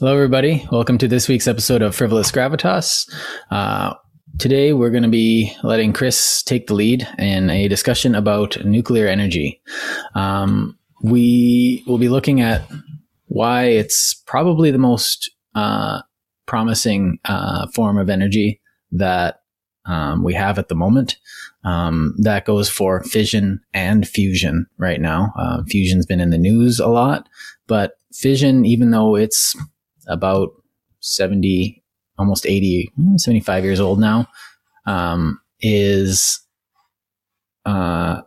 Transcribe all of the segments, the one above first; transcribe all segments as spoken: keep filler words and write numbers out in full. Hello, everybody. Welcome to this week's episode of Frivolous Gravitas. Uh, today, we're going to be letting Chris take the lead in a discussion about nuclear energy. Um, we will be looking at why it's probably the most uh, promising uh, form of energy that um, we have at the moment. Um, that goes for fission and fusion right now. Uh, fusion's been in the news a lot, but fission, even though it's about seventy, almost eighty, seventy-five years old now, um, is, uh,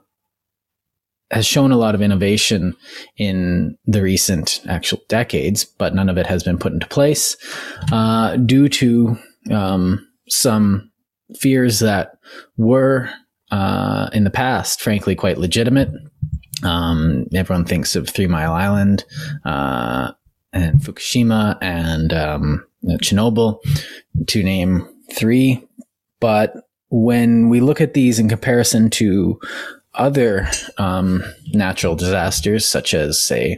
has shown a lot of innovation in the recent actual decades, but none of it has been put into place, uh, due to, um, some fears that were, uh, in the past, frankly, quite legitimate. Um, everyone thinks of Three Mile Island, uh, and Fukushima and, um, Chernobyl, to name three. But when we look at these in comparison to other, um, natural disasters, such as say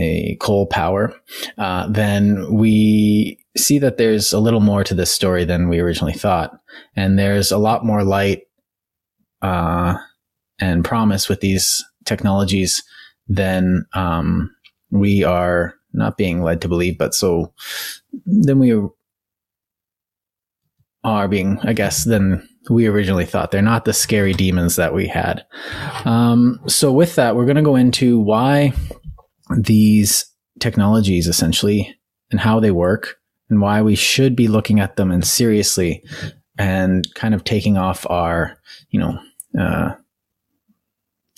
a coal power, uh, then we see that there's a little more to this story than we originally thought. And there's a lot more light, uh, and promise with these technologies than, um, we are not being led to believe, but so then we are being, I guess, than we originally thought. They're not the scary demons that we had. Um, so with that, we're going to go into why these technologies essentially and how they work and why we should be looking at them and seriously and kind of taking off our, you know, uh,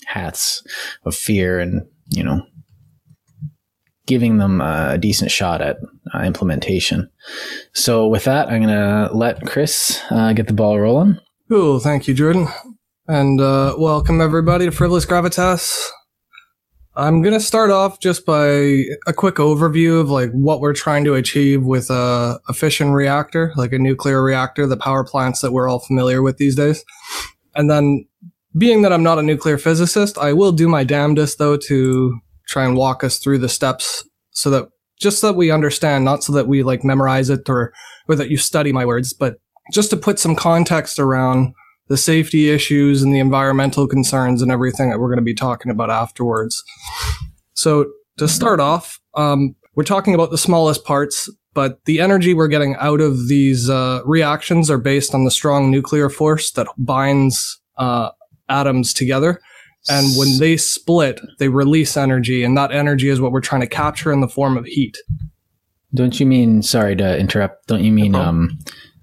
hats of fear and, you know, giving them a decent shot at uh, implementation. So with that, I'm going to let Chris uh, get the ball rolling. Cool. Thank you, Jordan. And uh, welcome, everybody, to Frivolous Gravitas. I'm going to start off just by a quick overview of like what we're trying to achieve with a, a fission reactor, like a nuclear reactor, the power plants that we're all familiar with these days. And then, being that I'm not a nuclear physicist, I will do my damnedest, though, to try and walk us through the steps so that just so that we understand, not so that we like memorize it or, or that you study my words, but just to put some context around the safety issues and the environmental concerns and everything that we're going to be talking about afterwards. So to start off, um, we're talking about the smallest parts, but the energy we're getting out of these uh, reactions are based on the strong nuclear force that binds uh atoms together, and when they split, they release energy, and that energy is what we're trying to capture in the form of heat. Don't you mean, sorry to interrupt, don't you mean, um,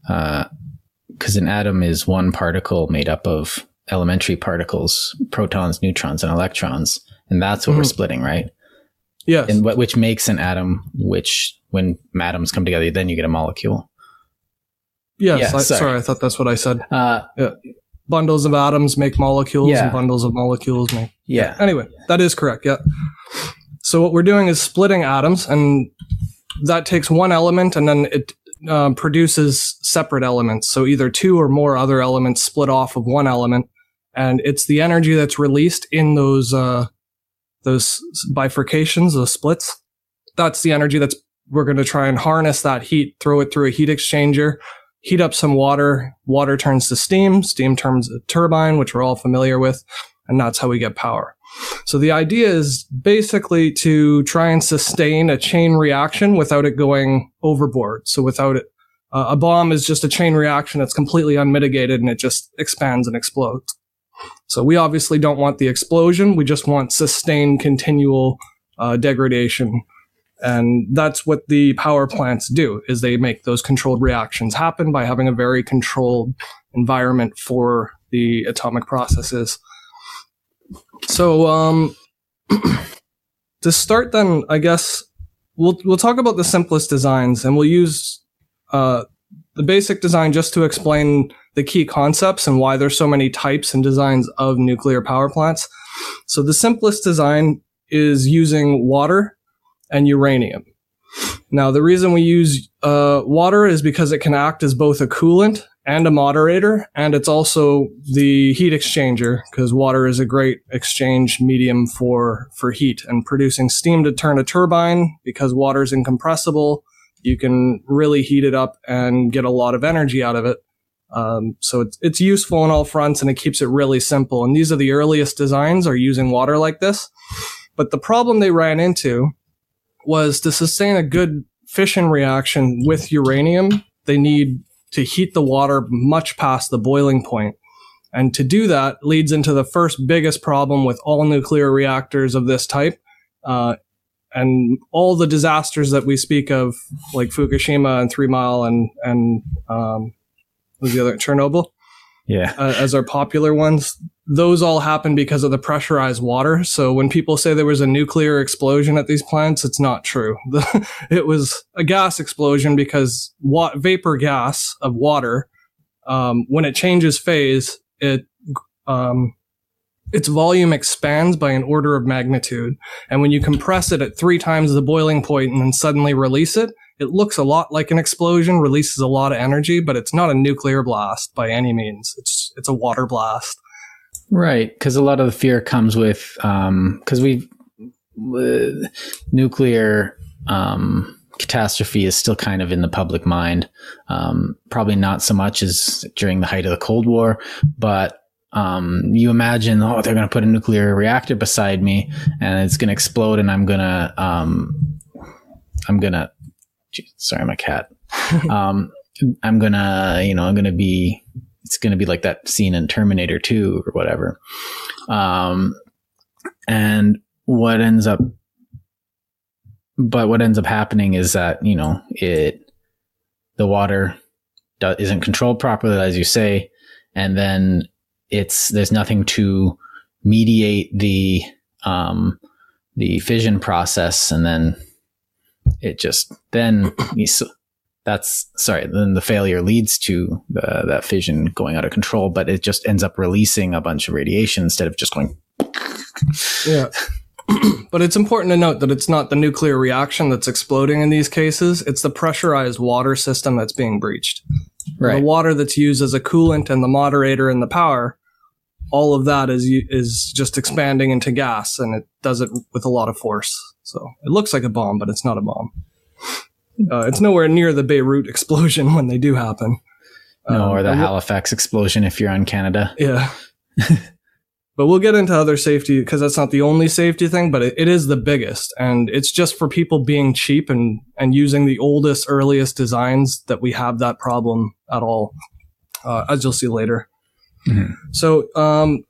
uh, because an atom is one particle made up of elementary particles, protons, neutrons, and electrons, and that's what mm-hmm. we're splitting, right? Yes. And what, which makes an atom, which when atoms come together, then you get a molecule. Yes, yeah, I, sorry. sorry, I thought that's what I said. Uh, yeah. Bundles of atoms make molecules, yeah. and bundles of molecules make... Yeah. Anyway, that is correct, yeah. So what we're doing is splitting atoms, and that takes one element, and then it uh, produces separate elements. So either two or more other elements split off of one element, and it's the energy that's released in those uh, those bifurcations, those splits. That's the energy that's... We're going to try and harness that heat, throw it through a heat exchanger, heat up some water, water turns to steam, steam turns a turbine, which we're all familiar with, and that's how we get power. So the idea is basically to try and sustain a chain reaction without it going overboard. So without it, uh, a bomb is just a chain reaction that's completely unmitigated and it just expands and explodes. So we obviously don't want the explosion, we just want sustained continual uh, degradation. And that's what the power plants do, is they make those controlled reactions happen by having a very controlled environment for the atomic processes. So, um, to start then, I guess we'll, we'll talk about the simplest designs, and we'll use, uh, the basic design just to explain the key concepts and why there's so many types and designs of nuclear power plants. So the simplest design is using water and uranium. Now, the reason we use uh, water is because it can act as both a coolant and a moderator, and it's also the heat exchanger, because water is a great exchange medium for, for heat and producing steam to turn a turbine. Because water is incompressible, you can really heat it up and get a lot of energy out of it. Um, so it's, it's useful on all fronts, and it keeps it really simple. And these are the earliest designs are using water like this. But the problem they ran into was, to sustain a good fission reaction with uranium, they need to heat the water much past the boiling point. And to do that leads into the first biggest problem with all nuclear reactors of this type. Uh, and all the disasters that we speak of, like Fukushima and Three Mile and, and, um, was the other Chernobyl? Yeah. Uh, as our popular ones. Those all happen because of the pressurized water. So when people say there was a nuclear explosion at these plants, it's not true. It was a gas explosion because wa- vapor gas of water, um, when it changes phase, it, um, its volume expands by an order of magnitude. And when you compress it at three times the boiling point and then suddenly release it, it looks a lot like an explosion, releases a lot of energy, but it's not a nuclear blast by any means. It's, it's a water blast. Right. Because a lot of the fear comes with, um, because we, uh, nuclear, um, catastrophe is still kind of in the public mind. Um, probably not so much as during the height of the Cold War, but, um, you imagine, oh, they're going to put a nuclear reactor beside me and it's going to explode and I'm going to, um, I'm going to, sorry, my cat. um, I'm going to, you know, I'm going to be, it's going to be like that scene in Terminator two or whatever. Um, and what ends up, but what ends up happening is that, you know, it, the water do, isn't controlled properly, as you say. And then it's, there's nothing to mediate the, um, the fission process. And then it just, then you That's sorry. Then the failure leads to the, that fission going out of control, but it just ends up releasing a bunch of radiation instead of just going. Yeah, but it's important to note that it's not the nuclear reaction that's exploding in these cases. It's the pressurized water system that's being breached. Right. The water that's used as a coolant and the moderator and the power, all of that is is just expanding into gas, and it does it with a lot of force. So it looks like a bomb, but it's not a bomb. Uh, it's nowhere near the Beirut explosion when they do happen. No, um, or the Halifax explosion if you're on Canada. Yeah. But we'll get into other safety, because that's not the only safety thing, but it, it is the biggest. And it's just for people being cheap and, and using the oldest, earliest designs that we have that problem at all, uh, as you'll see later. Mm-hmm. So um,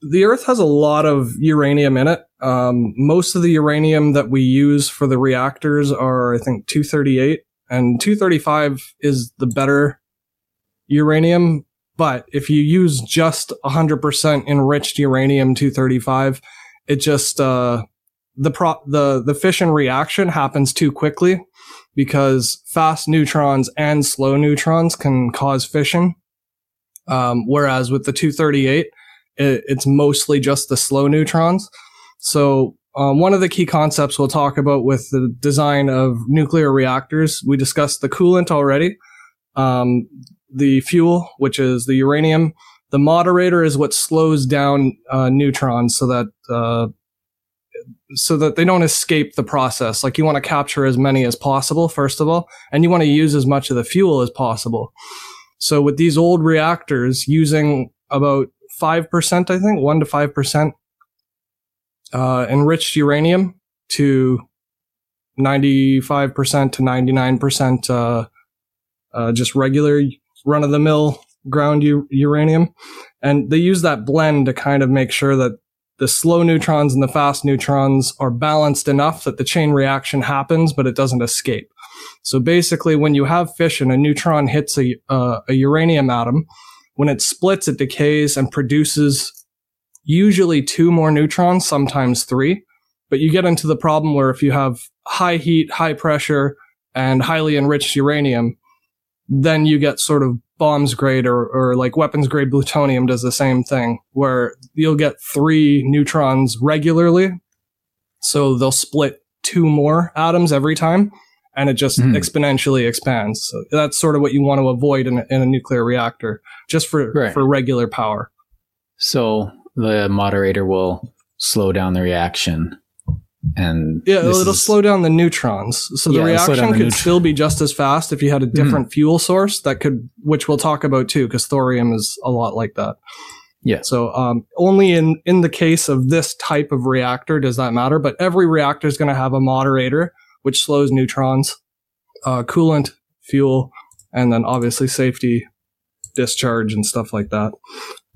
the Earth has a lot of uranium in it. Um, most of the uranium that we use for the reactors are, I think, two thirty-eight, and two thirty-five is the better uranium. But if you use just one hundred percent enriched uranium two thirty-five, it just, uh, the pro- the, the fission reaction happens too quickly, because fast neutrons and slow neutrons can cause fission. Um, whereas with the two thirty-eight, it, it's mostly just the slow neutrons. So um, one of the key concepts we'll talk about with the design of nuclear reactors, we discussed the coolant already, um, the fuel, which is the uranium. The moderator is what slows down uh, neutrons so that uh, so that they don't escape the process. Like, you want to capture as many as possible, first of all, and you want to use as much of the fuel as possible. So with these old reactors, using about five percent, I think, one to five percent, Uh, enriched uranium to ninety-five percent to ninety-nine percent, uh, uh, just regular run of the mill ground u- uranium. And they use that blend to kind of make sure that the slow neutrons and the fast neutrons are balanced enough that the chain reaction happens, but it doesn't escape. So basically, when you have fission, a neutron hits a, uh, a uranium atom. When it splits, it decays and produces usually two more neutrons, sometimes three. But you get into the problem where if you have high heat, high pressure, and highly enriched uranium, then you get sort of bombs grade, or, or like weapons grade plutonium does the same thing, where you'll get three neutrons regularly. So they'll split two more atoms every time. and it just mm. exponentially expands. So that's sort of what you want to avoid in a, in a nuclear reactor, just for, right. for regular power. So the moderator will slow down the reaction. And yeah, it'll is, slow down the neutrons. So the yeah, reaction the could neut- still be just as fast if you had a different mm. fuel source that could, which we'll talk about too, because thorium is a lot like that. Yeah. So um, only in, in the case of this type of reactor does that matter. But every reactor is going to have a moderator, which slows neutrons, uh, coolant, fuel, and then obviously safety, discharge, and stuff like that.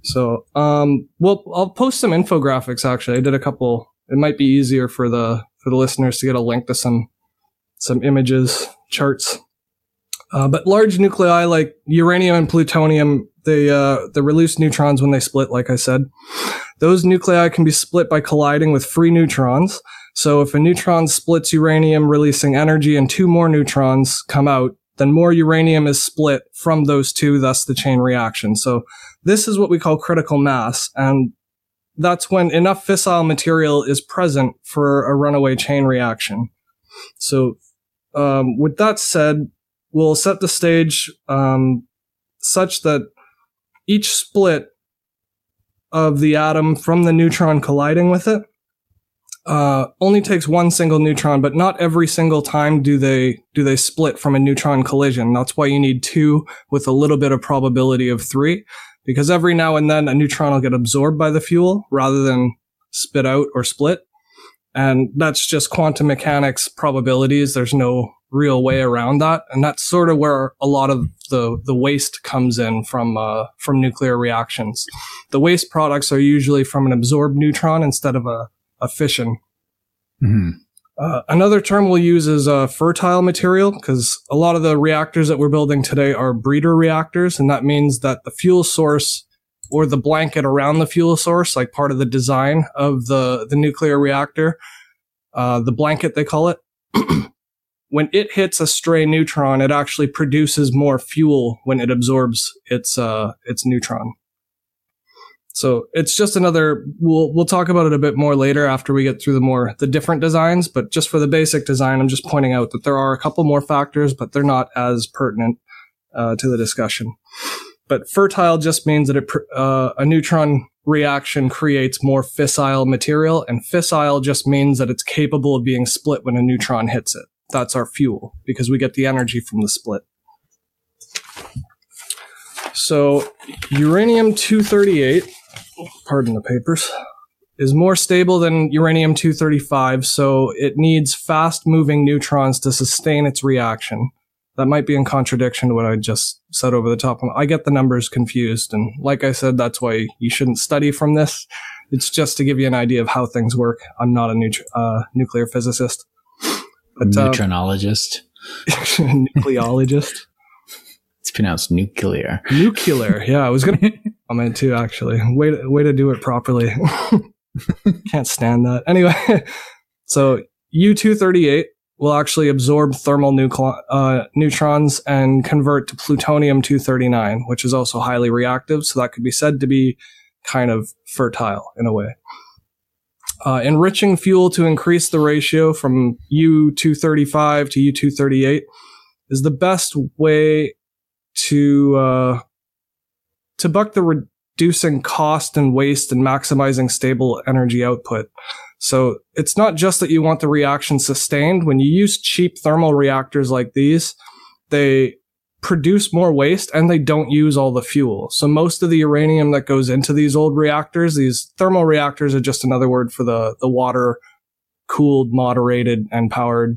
So um, well, I'll post some infographics. Actually, I did a couple. It might be easier for the for the listeners to get a link to some some images, charts. Uh, but large nuclei like uranium and plutonium, they uh, they release neutrons when they split, like I said. Those nuclei can be split by colliding with free neutrons. So if a neutron splits uranium, releasing energy, and two more neutrons come out, then more uranium is split from those two, thus the chain reaction. So this is what we call critical mass, and that's when enough fissile material is present for a runaway chain reaction. So, um, with that said, we'll set the stage, um, such that each split of the atom from the neutron colliding with it, uh, only takes one single neutron, but not every single time do they, do they split from a neutron collision. That's why you need two with a little bit of probability of three. Because every now and then a neutron will get absorbed by the fuel rather than spit out or split. And that's just quantum mechanics probabilities. There's no real way around that. And that's sort of where a lot of the, the waste comes in from, uh, from nuclear reactions. The waste products are usually from an absorbed neutron instead of a, a fission. Mm-hmm. Uh, another term we'll use is uh, fertile material, because a lot of the reactors that we're building today are breeder reactors, and that means that the fuel source or the blanket around the fuel source, like part of the design of the, the nuclear reactor, uh, the blanket they call it, when it hits a stray neutron, it actually produces more fuel when it absorbs its uh, its neutron. So it's just another, we'll, we'll talk about it a bit more later after we get through the more, the different designs, but just for the basic design, I'm just pointing out that there are a couple more factors, but they're not as pertinent, uh, to the discussion. But fertile just means that it, uh, a neutron reaction creates more fissile material, and fissile just means that it's capable of being split when a neutron hits it. That's our fuel, because we get the energy from the split. So uranium two thirty-eight, pardon the papers, is more stable than uranium two thirty-five, so it needs fast-moving neutrons to sustain its reaction. That might be in contradiction to what I just said over the top. I get the numbers confused, and like I said, that's why you shouldn't study from this. It's just to give you an idea of how things work. I'm not a nut- uh, nuclear physicist. But, Neutronologist. Uh, nucleologist. It's pronounced nuclear. Nuclear, yeah. I was going to comment too, actually. Way to, way to do it properly. Can't stand that. Anyway, so U two thirty-eight will actually absorb thermal nucle- uh, neutrons and convert to plutonium two thirty-nine, which is also highly reactive, so that could be said to be kind of fertile in a way. Uh, enriching fuel to increase the ratio from U two thirty-five to U two thirty-eight is the best way to uh to buck the reducing cost and waste and maximizing stable energy output. So it's not just that you want the reaction sustained. When you use cheap thermal reactors like these, they produce more waste and they don't use all the fuel. So most of the uranium that goes into these old reactors, these thermal reactors are just another word for the the water cooled, moderated, and powered.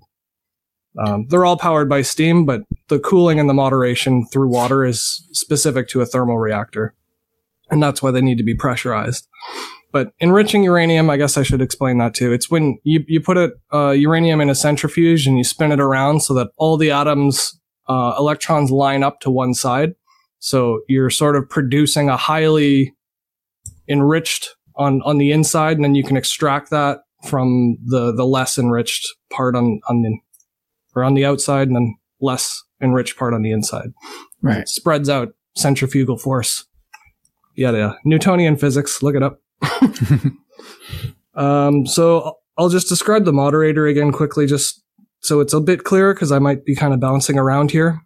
Um, they're all powered by steam, but the cooling and the moderation through water is specific to a thermal reactor. And that's why they need to be pressurized. But enriching uranium, I guess I should explain that too. It's when you, you put it, uh, uranium in a centrifuge and you spin it around so that all the atoms, uh, electrons line up to one side. So you're sort of producing a highly enriched on, on the inside, and then you can extract that from the, the less enriched part on, on the or on the outside, and then less enriched part on the inside. Right. It spreads out centrifugal force. Yeah, yeah. Newtonian physics. Look it up. um, so I'll just describe the moderator again quickly, just so it's a bit clearer because I might be kind of bouncing around here.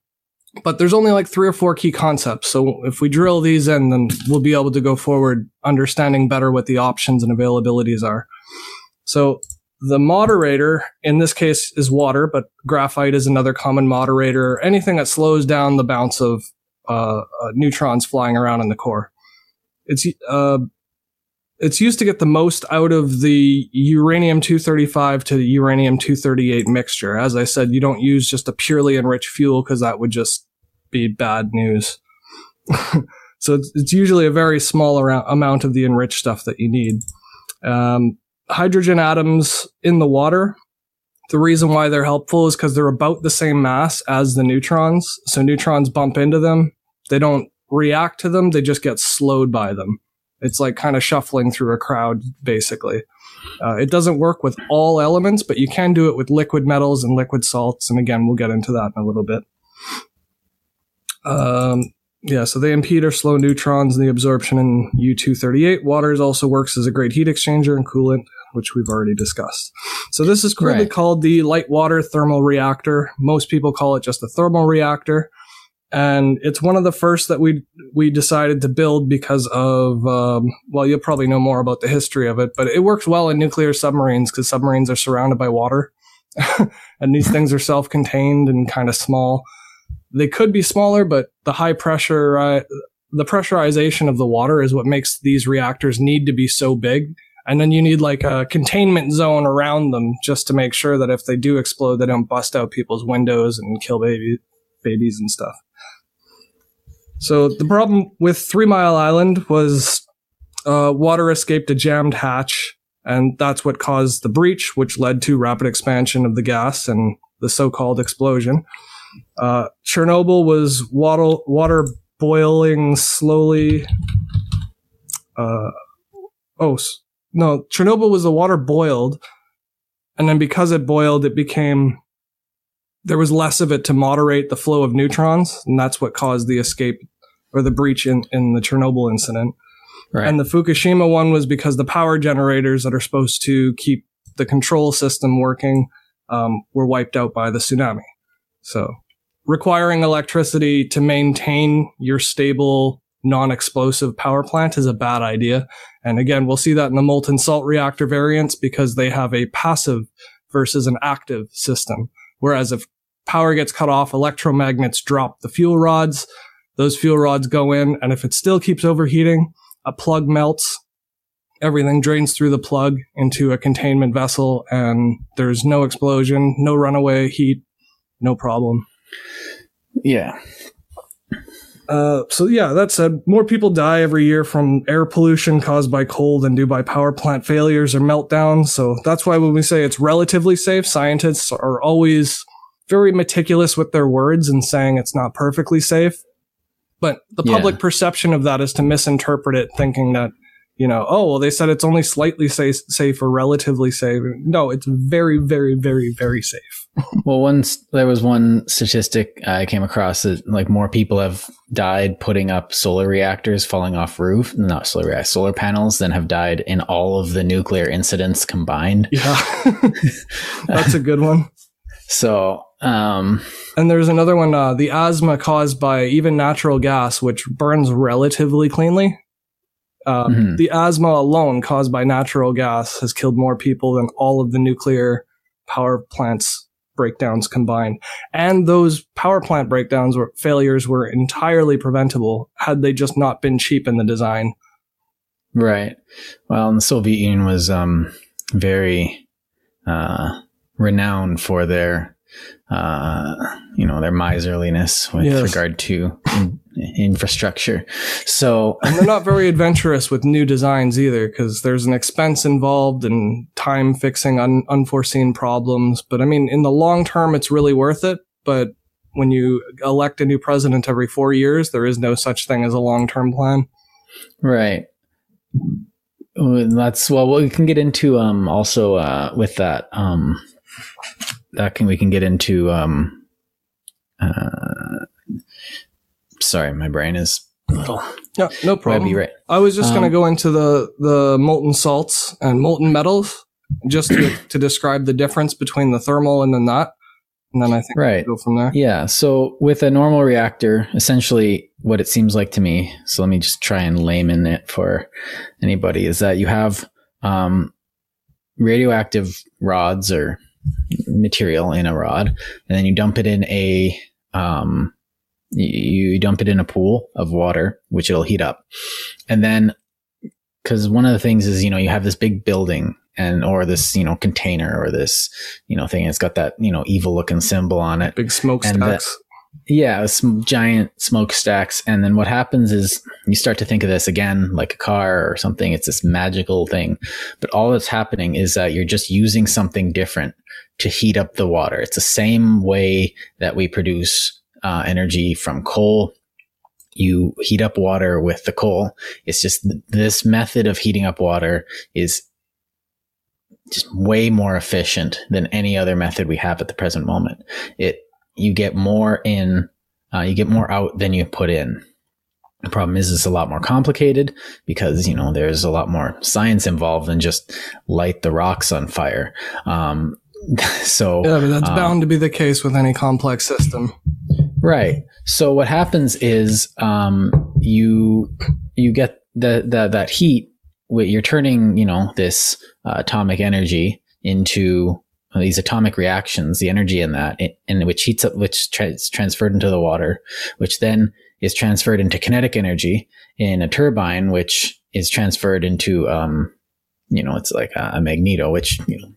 But there's only like three or four key concepts. So if we drill these in, then we'll be able to go forward understanding better what the options and availabilities are. So the moderator in this case is water, but graphite is another common moderator. Anything that slows down the bounce of uh, uh, neutrons flying around in the core. It's uh, it's used to get the most out of the uranium two thirty-five to the uranium two thirty-eight mixture. As I said, you don't use just a purely enriched fuel because that would just be bad news. So it's, it's usually a very small ar- amount of the enriched stuff that you need. Um, hydrogen atoms in the water. The reason why they're helpful is because they're about the same mass as the neutrons. So neutrons bump into them. They don't react to them. They just get slowed by them. It's like kind of shuffling through a crowd, basically. Uh, it doesn't work with all elements, but you can do it with liquid metals and liquid salts. And again, we'll get into that in a little bit. Um, yeah, so they impede or slow neutrons in the absorption in U two thirty-eight. Water also works as a great heat exchanger and coolant, which we've already discussed. So this is currently right. called the light water thermal reactor. Most people call it just a thermal reactor. And it's one of the first that we we decided to build because of, um, well, you'll probably know more about the history of it, but it works well in nuclear submarines because submarines are surrounded by water. And these things are self-contained and kind of small. They could be smaller, but the high pressure, uh, the pressurization of the water is what makes these reactors need to be so big. And then you need like a containment zone around them just to make sure that if they do explode, they don't bust out people's windows and kill baby, babies and stuff. So the problem with Three Mile Island was uh, water escaped a jammed hatch, and that's what caused the breach, which led to rapid expansion of the gas and the so-called explosion. Uh, Chernobyl was water, water boiling slowly. Uh, oh, no, Chernobyl was the water boiled, and then because it boiled, it became... there was less of it to moderate the flow of neutrons, and that's what caused the escape or the breach in, in the Chernobyl incident. Right. And the Fukushima one was because the power generators that are supposed to keep the control system working um, were wiped out by the tsunami. So requiring electricity to maintain your stable, non-explosive power plant is a bad idea. And again, we'll see that in the molten salt reactor variants because they have a passive versus an active system. Whereas if power gets cut off, electromagnets drop the fuel rods. Those fuel rods go in, and if it still keeps overheating, a plug melts. Everything drains through the plug into a containment vessel, and there's no explosion, no runaway heat, no problem. Yeah. Uh, so, yeah, that said, more people die every year from air pollution caused by coal than do by power plant failures or meltdowns. So that's why when we say it's relatively safe, scientists are always very meticulous with their words and saying it's not perfectly safe. But the yeah. public perception of that is to misinterpret it, thinking that, you know, oh, well, they said it's only slightly safe, safe or relatively safe. No, it's very, very, very, very safe. Well, once there was one statistic I came across that like more people have died putting up solar reactors falling off roof, not solar reactors, solar panels, than have died in all of the nuclear incidents combined. Yeah, that's a good one. So, um, and there's another one, uh, the asthma caused by even natural gas, which burns relatively cleanly. Uh, mm-hmm. The asthma alone caused by natural gas has killed more people than all of the nuclear power plants breakdowns combined, and those power plant breakdowns or failures were entirely preventable had they just not been cheap in the design. Right. Well, and the Soviet Union was um, very uh, renowned for their, uh, you know, their miserliness with yes. regard to in- infrastructure. So, and they're not very adventurous with new designs either, because there's an expense involved and time fixing un- unforeseen problems. But I mean, in the long term, it's really worth it. But when you elect a new president every four years, there is no such thing as a long term plan. Right. That's well, we can get into um, also uh, with that. Um, that can we can get into. Um, uh, Sorry, my brain is a little... No, no problem. Webby, right? I was just um, going to go into the, the molten salts and molten metals just to, to describe the difference between the thermal and the not. And then I think right. we go from there. Yeah. So with a normal reactor, essentially what it seems like to me, so let me just try and layman it for anybody, is that you have um, radioactive rods or material in a rod, and then you dump it in a um, you dump it in a pool of water, which it'll heat up. And then, because one of the things is, you know, you have this big building, and or this, you know, container or this, you know, thing. It's got that, you know, evil looking symbol on it. Big smokestacks. Yeah, some giant smokestacks. And then what happens is you start to think of this again, like a car or something. It's this magical thing. But all that's happening is that you're just using something different to heat up the water. It's the same way that we produce uh, energy from coal. You heat up water with the coal. It's just th- this method of heating up water is just way more efficient than any other method we have at the present moment. It, you get more in, uh, you get more out than you put in. The problem is it's a lot more complicated because, you know, there's a lot more science involved than just light the rocks on fire. Um, so yeah, but that's um, bound to be the case with any complex system. Right. So what happens is, um, you, you get the, the, that heat. You're turning, you know, this uh, atomic energy into these atomic reactions, the energy in that, it, and which heats up, which tra- is transferred into the water, which then is transferred into kinetic energy in a turbine, which is transferred into, um, you know, it's like a, a magneto, which, you know,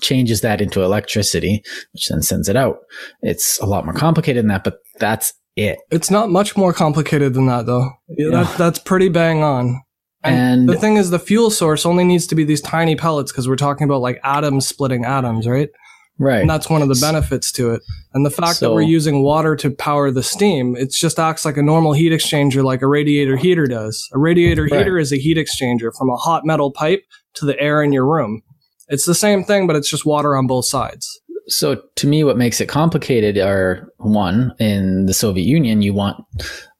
changes that into electricity, which then sends it out. It's a lot more complicated than that, but that's it. It's not much more complicated than that, though. Yeah, that, that's pretty bang on. And, and the thing is, the fuel source only needs to be these tiny pellets, because we're talking about like atoms splitting atoms, right? Right. And that's one of the benefits to it. And the fact so, that we're using water to power the steam, it just acts like a normal heat exchanger, like a radiator heater does. A radiator right. heater is a heat exchanger from a hot metal pipe to the air in your room. It's the same thing, but it's just water on both sides. So to me, what makes it complicated are, one, in the Soviet Union, you want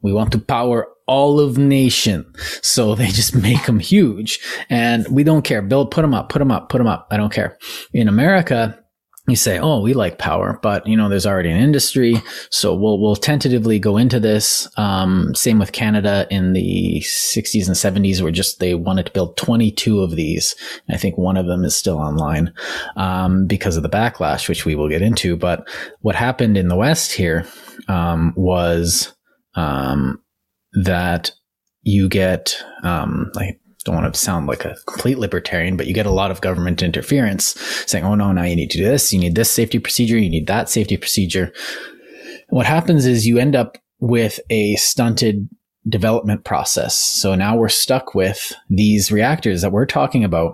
we want to power all of nation. So they just make them huge and we don't care. Bill, put them up, put them up, put them up. I don't care. In America, you say, oh, we like power, but you know, there's already an industry. So we'll, we'll tentatively go into this. Um, same with Canada in the sixties and seventies, where just, they wanted to build twenty-two of these. And I think one of them is still online, um, because of the backlash, which we will get into. But what happened in the West here, um, was, um, that you get, um, I don't want to sound like a complete libertarian, but you get a lot of government interference saying, oh no, now you need to do this. You need this safety procedure. You need that safety procedure. What happens is you end up with a stunted development process. So now we're stuck with these reactors that we're talking about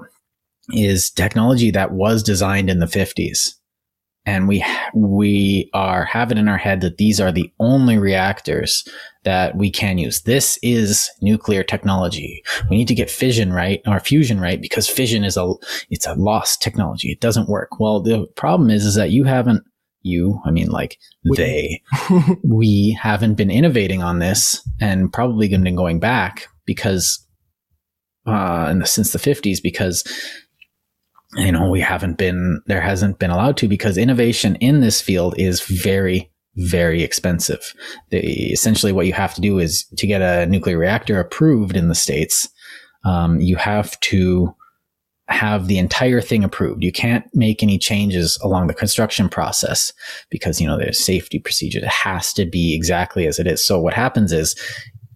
is technology that was designed in the fifties. And we, we are, have it in our head that these are the only reactors that we can use. This is nuclear technology. We need to get fission right or fusion right, because fission is a, it's a lost technology. It doesn't work. Well, the problem is, is that you haven't, you, I mean, like we. they, we haven't been innovating on this, and probably going to be going back because, uh, in the, since the fifties, because you know, we haven't been, there hasn't been allowed to, because innovation in this field is very, very expensive. The, essentially what you have to do is to get a nuclear reactor approved in the States. Um, you have to have the entire thing approved. You can't make any changes along the construction process because, you know, there's safety procedures. It has to be exactly as it is. So what happens is,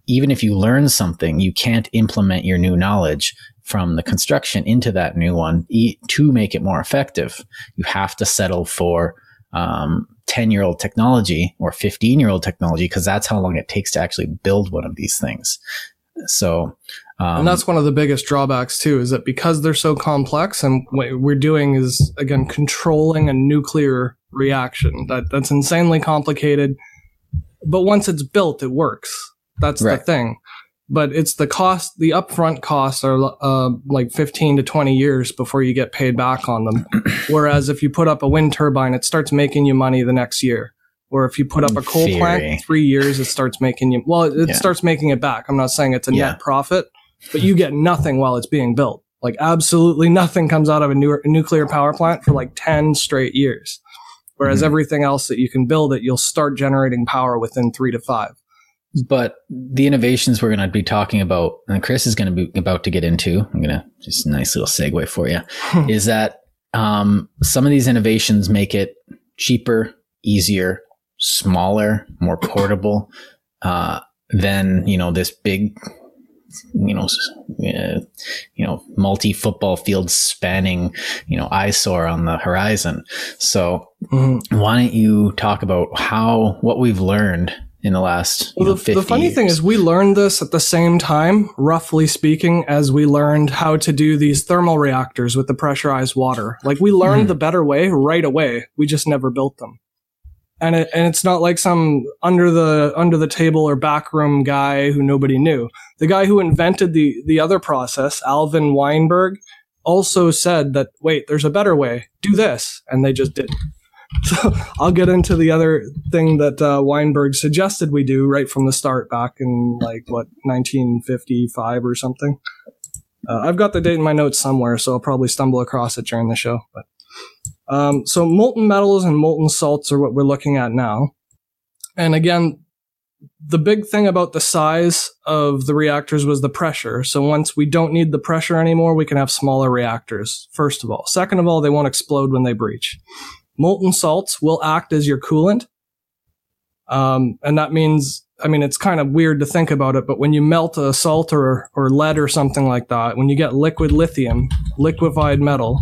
even if you learn something, you can't implement your new knowledge from the construction into that new one e- to make it more effective. You have to settle for um, ten-year-old technology or fifteen-year-old technology, because that's how long it takes to actually build one of these things. So, um, and that's one of the biggest drawbacks too, is that because they're so complex, and what we're doing is, again, controlling a nuclear reaction. That that's insanely complicated. But once it's built, it works. That's right. The thing. But it's the cost, the upfront costs are uh, like fifteen to twenty years before you get paid back on them. Whereas if you put up a wind turbine, it starts making you money the next year. Or if you put up a coal Theory. plant, three years, it starts making you, well, it, it yeah. starts making it back. I'm not saying it's a yeah. net profit, but you get nothing while it's being built. Like absolutely nothing comes out of a, new, a nuclear power plant for like ten straight years. Whereas mm-hmm. everything else that you can build it, you'll start generating power within three to five. But the innovations we're going to be talking about, and Chris is going to be about to get into, I'm going to just a nice little segue for you, is that um, some of these innovations make it cheaper, easier, smaller, more portable uh, than, you know, this big, you know, uh, you know, multi football field spanning, you know, eyesore on the horizon. So mm-hmm. why don't you talk about how, what we've learned in the last well, know, fifty the funny years. Thing is we learned this at the same time, roughly speaking, as we learned how to do these thermal reactors with the pressurized water. Like we learned mm. the better way right away. We just never built them. And it, and it's not like some under the under the table or backroom guy who nobody knew. The guy who invented the the other process, Alvin Weinberg, also said that, wait, there's a better way. Do this. And they just didn't. So I'll get into the other thing that uh, Weinberg suggested we do right from the start back in like, what, nineteen fifty-five or something. Uh, I've got the date in my notes somewhere, so I'll probably stumble across it during the show. But um, so molten metals and molten salts are what we're looking at now. And again, the big thing about the size of the reactors was the pressure. So once we don't need the pressure anymore, we can have smaller reactors, first of all. Second of all, they won't explode when they breach. Molten salts will act as your coolant. Um, and that means, I mean, it's kind of weird to think about it, but when you melt a salt or, or lead or something like that, when you get liquid lithium, liquefied metal,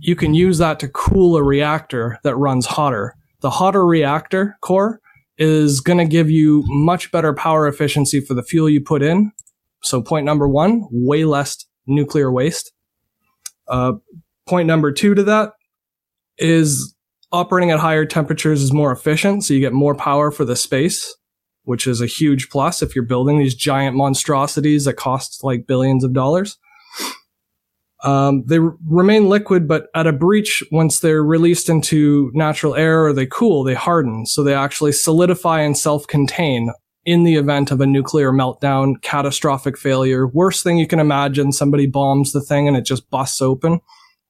you can use that to cool a reactor that runs hotter. The hotter reactor core is going to give you much better power efficiency for the fuel you put in. So point number one, way less nuclear waste. Uh, point number two to that, is operating at higher temperatures is more efficient, so you get more power for the space, which is a huge plus if you're building these giant monstrosities that cost like billions of dollars. Um, they r- remain liquid, but at a breach, once they're released into natural air or they cool, they harden, so they actually solidify and self-contain in the event of a nuclear meltdown, catastrophic failure. Worst thing you can imagine, somebody bombs the thing and it just busts open.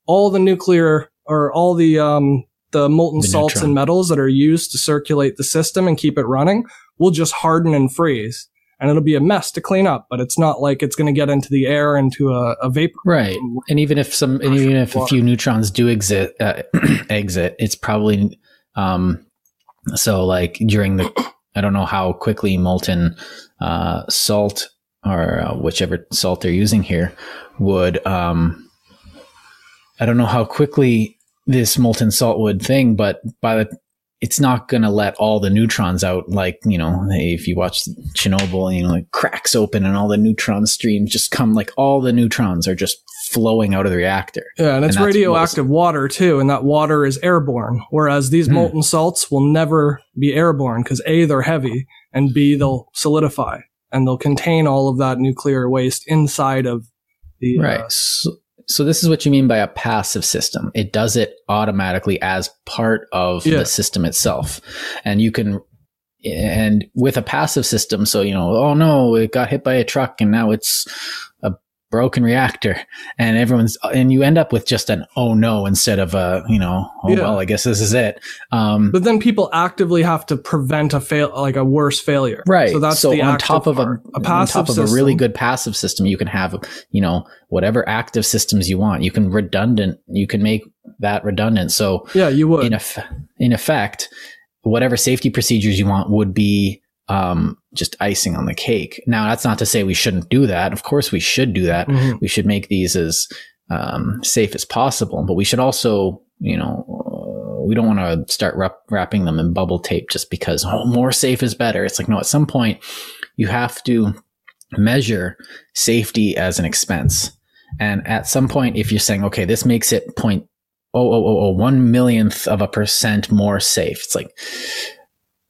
All the nuclear... or all the um, the molten the salts neutron. And metals that are used to circulate the system and keep it running will just harden and freeze. And it'll be a mess to clean up, but it's not like it's going to get into the air, into a, a vapor. Right. And even if some, and even if water. a few neutrons do exit, uh, exit, it's probably, um, so like during the, I don't know how quickly molten uh, salt or uh, whichever salt they're using here would, um, I don't know how quickly this molten salt would thing, but by the, it's not going to let all the neutrons out. Like, you know, if you watch Chernobyl and, you know, it cracks open and all the neutron streams just come, like all the neutrons are just flowing out of the reactor. Yeah. And it's and radioactive water too. And that water is airborne. Whereas these mm. molten salts will never be airborne because A, they're heavy, and B, they'll solidify and they'll contain all of that nuclear waste inside of the, right. Uh, so- So this is what you mean by a passive system. It does it automatically as part of yeah. the system itself. And you can, and with a passive system, so, you know, oh no, it got hit by a truck and now it's a broken reactor and everyone's, and you end up with just an, oh no, instead of a, you know, oh yeah. well, I guess this is it. Um, but then people actively have to prevent a fail, like a worse failure. Right. So that's so the on top of a, a passive on top of system. A really good passive system, you can have, you know, whatever active systems you want, you can redundant, you can make that redundant. So yeah, you would. In, eff- in effect, whatever safety procedures you want would be um, just icing on the cake. Now, that's not to say we shouldn't do that. Of course, we should do that. Mm-hmm. We should make these as um, safe as possible, but we should also, you know, uh, we don't want to start wrap- wrapping them in bubble tape just because oh, more safe is better. It's like, no, at some point you have to measure safety as an expense. And at some point, if you're saying, okay, this makes it point oh oh oh oh one millionth of a percent more safe, it's like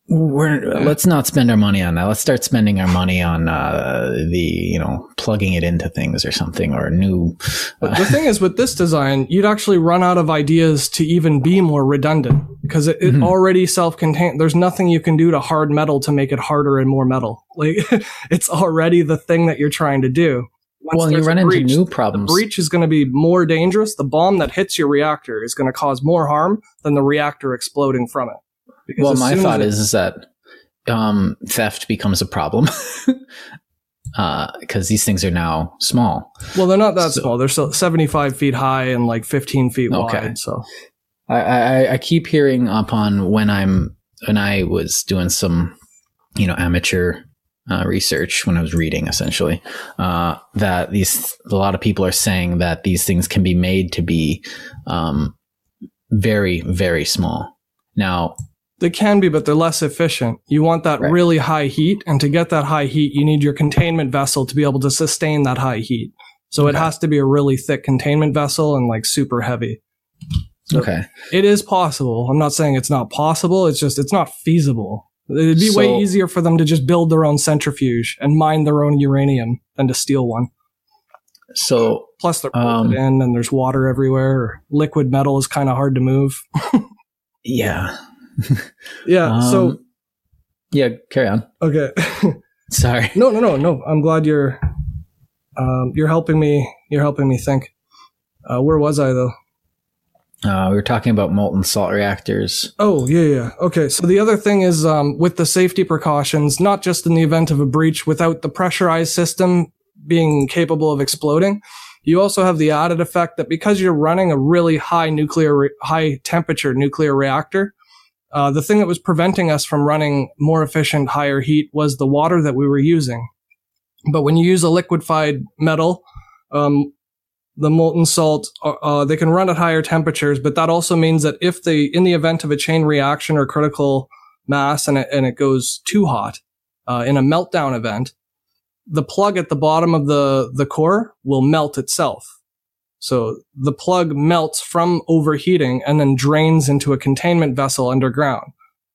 we're let's not spend our money on that. Let's start spending our money on uh, the you know plugging it into things or something or new. Uh, the thing is, with this design, you'd actually run out of ideas to even be more redundant because it, it mm-hmm. already self-contained. There's nothing you can do to hard metal to make it harder and more metal. Like it's already the thing that you're trying to do. Well, you run into new problems. The breach is going to be more dangerous. The bomb that hits your reactor is going to cause more harm than the reactor exploding from it. Because well, my thought is, is that um, theft becomes a problem because uh, these things are now small. Well, they're not that so, small. They're seventy-five feet high and like fifteen feet okay. wide. So I, I, I keep hearing up on when I'm when I was doing some, you know, amateur. Uh, research when I was reading essentially uh, that these a lot of people are saying that these things can be made to be um, very, very small. Now they can be, but they're less efficient. You want that right. really high heat, and to get that high heat, you need your containment vessel to be able to sustain that high heat. So okay. it has to be a really thick containment vessel and like super heavy. So okay, it is possible. I'm not saying it's not possible. It's just it's not feasible. It'd be so, way easier for them to just build their own centrifuge and mine their own uranium than to steal one. So, plus they're bolted um, in, and there's water everywhere. Liquid metal is kind of hard to move. yeah, yeah. Um, so, yeah, carry on. Okay. Sorry. No, no, no, no. I'm glad you're um, you're helping me. You're helping me think. Uh, where was I though? Uh, we were talking about molten salt reactors. Oh, yeah, yeah. Okay, so the other thing is um, with the safety precautions, not just in the event of a breach, without the pressurized system being capable of exploding, you also have the added effect that because you're running a really high nuclear, re- high temperature nuclear reactor, uh, the thing that was preventing us from running more efficient, higher heat was the water that we were using. But when you use a liquefied metal, um, the molten salt, uh, they can run at higher temperatures, but that also means that if they, in the event of a chain reaction or critical mass and it, and it goes too hot, uh, in a meltdown event, the plug at the bottom of the, the core will melt itself. So the plug melts from overheating and then drains into a containment vessel underground.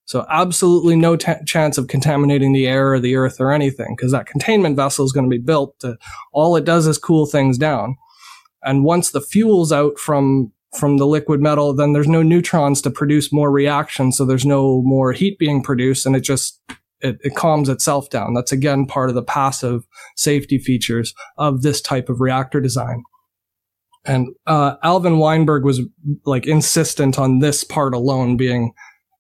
So absolutely no t- chance of contaminating the air or the earth or anything, because that containment vessel is going to be built to, all it does is cool things down. And once the fuel's out from from the liquid metal, then there's no neutrons to produce more reaction, so there's no more heat being produced, and it just it, it calms itself down. That's again part of the passive safety features of this type of reactor design. And uh, Alvin Weinberg was like insistent on this part alone being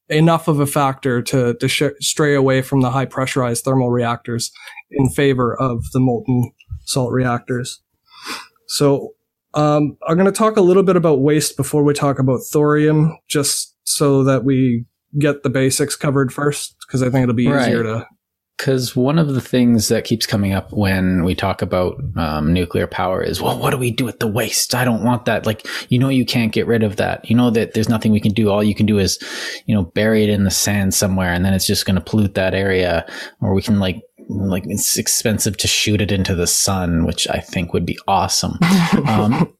enough of a factor to to sh- stray away from the high pressurized thermal reactors in favor of the molten salt reactors. So. Um, I'm going to talk a little bit about waste before we talk about thorium, just so that we get the basics covered first, because I think it'll be easier right. to... Because one of the things that keeps coming up when we talk about um, nuclear power is, well, what do we do with the waste? I don't want that. Like, you know, you can't get rid of that. You know that there's nothing we can do. All you can do is, you know, bury it in the sand somewhere, and then it's just going to pollute that area. Or we can, like, like it's expensive to shoot it into the sun, which I think would be awesome. um,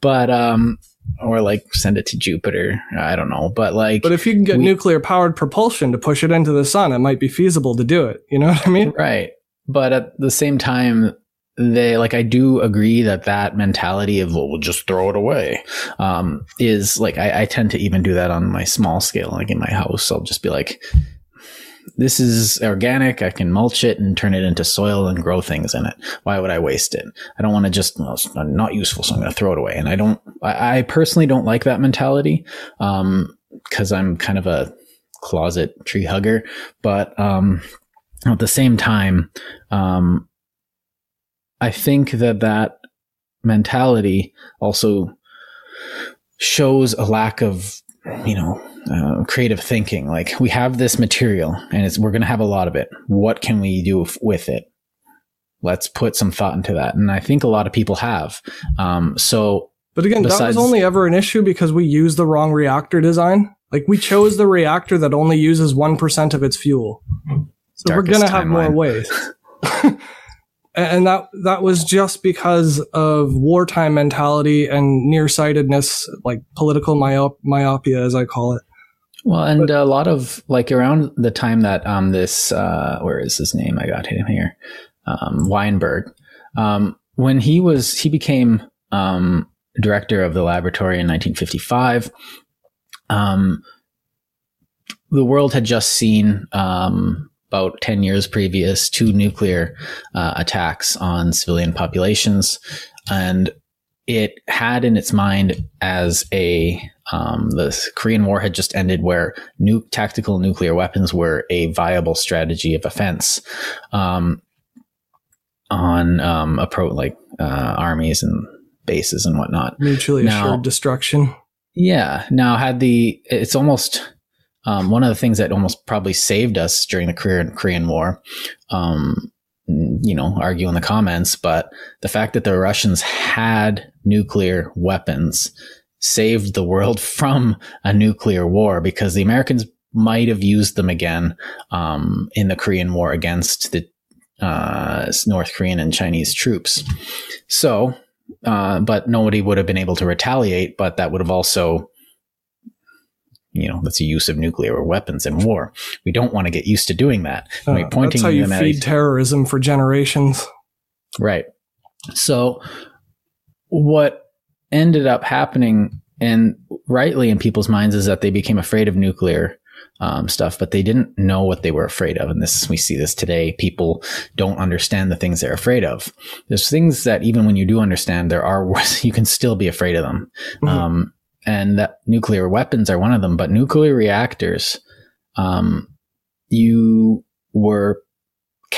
but, um, or like send it to Jupiter. I don't know. But like, but if you can get we, nuclear powered propulsion to push it into the sun, it might be feasible to do it. You know what I mean? Right. But at the same time, they like, I do agree that that mentality of, well, we'll just throw it away, um, is like, I, I tend to even do that on my small scale, like in my house. I'll just be like, this is organic. I can mulch it and turn it into soil and grow things in it. Why would I waste it? I don't want to just, well, it's not useful, so I'm going to throw it away. And I don't, I, I personally don't like that mentality, um, because I'm kind of a closet tree hugger. But um, at the same time, um, I think that that mentality also shows a lack of, you know, uh, creative thinking. Like, we have this material and it's, we're going to have a lot of it. What can we do f- with it? Let's put some thought into that. And I think a lot of people have. Um, so, but again, besides- that was only ever an issue because we used the wrong reactor design. Like, we chose the reactor that only uses one percent of its fuel. So Darkest we're going to have timeline. More waste. And that, that was just because of wartime mentality and nearsightedness, like political myop- myopia, as I call it. Well, and but, a lot of, like, around the time that, um, this, uh, where is his name? I got him here. Um, Weinberg. Um, when he was, he became, um, director of the laboratory in nineteen fifty-five. Um, the world had just seen, um, about ten years previous to nuclear uh, attacks on civilian populations. And it had in its mind as a, um, the Korean War had just ended, where nu- tactical nuclear weapons were a viable strategy of offense um, on um, approach, like uh, armies and bases and whatnot. Mutually now, assured destruction. Yeah. Now had the, it's almost, um, one of the things that almost probably saved us during the Korean, Korean War, um, you know, argue in the comments, but the fact that the Russians had nuclear weapons saved the world from a nuclear war, because the Americans might have used them again, um, in the Korean War against the, uh, North Korean and Chinese troops. So, Uh, but nobody would have been able to retaliate, but that would have also, you know, that's a use of nuclear weapons in war. We don't want to get used to doing that. Uh, I mean, pointing that's how you feed at, terrorism for generations. Right. So what ended up happening, and rightly in people's minds, is that they became afraid of nuclear Um, stuff, but they didn't know what they were afraid of. And this, we see this today. People don't understand the things they're afraid of. There's things that even when you do understand, there are worse, you can still be afraid of them. Mm-hmm. Um, and that nuclear weapons are one of them, but nuclear reactors, um, you were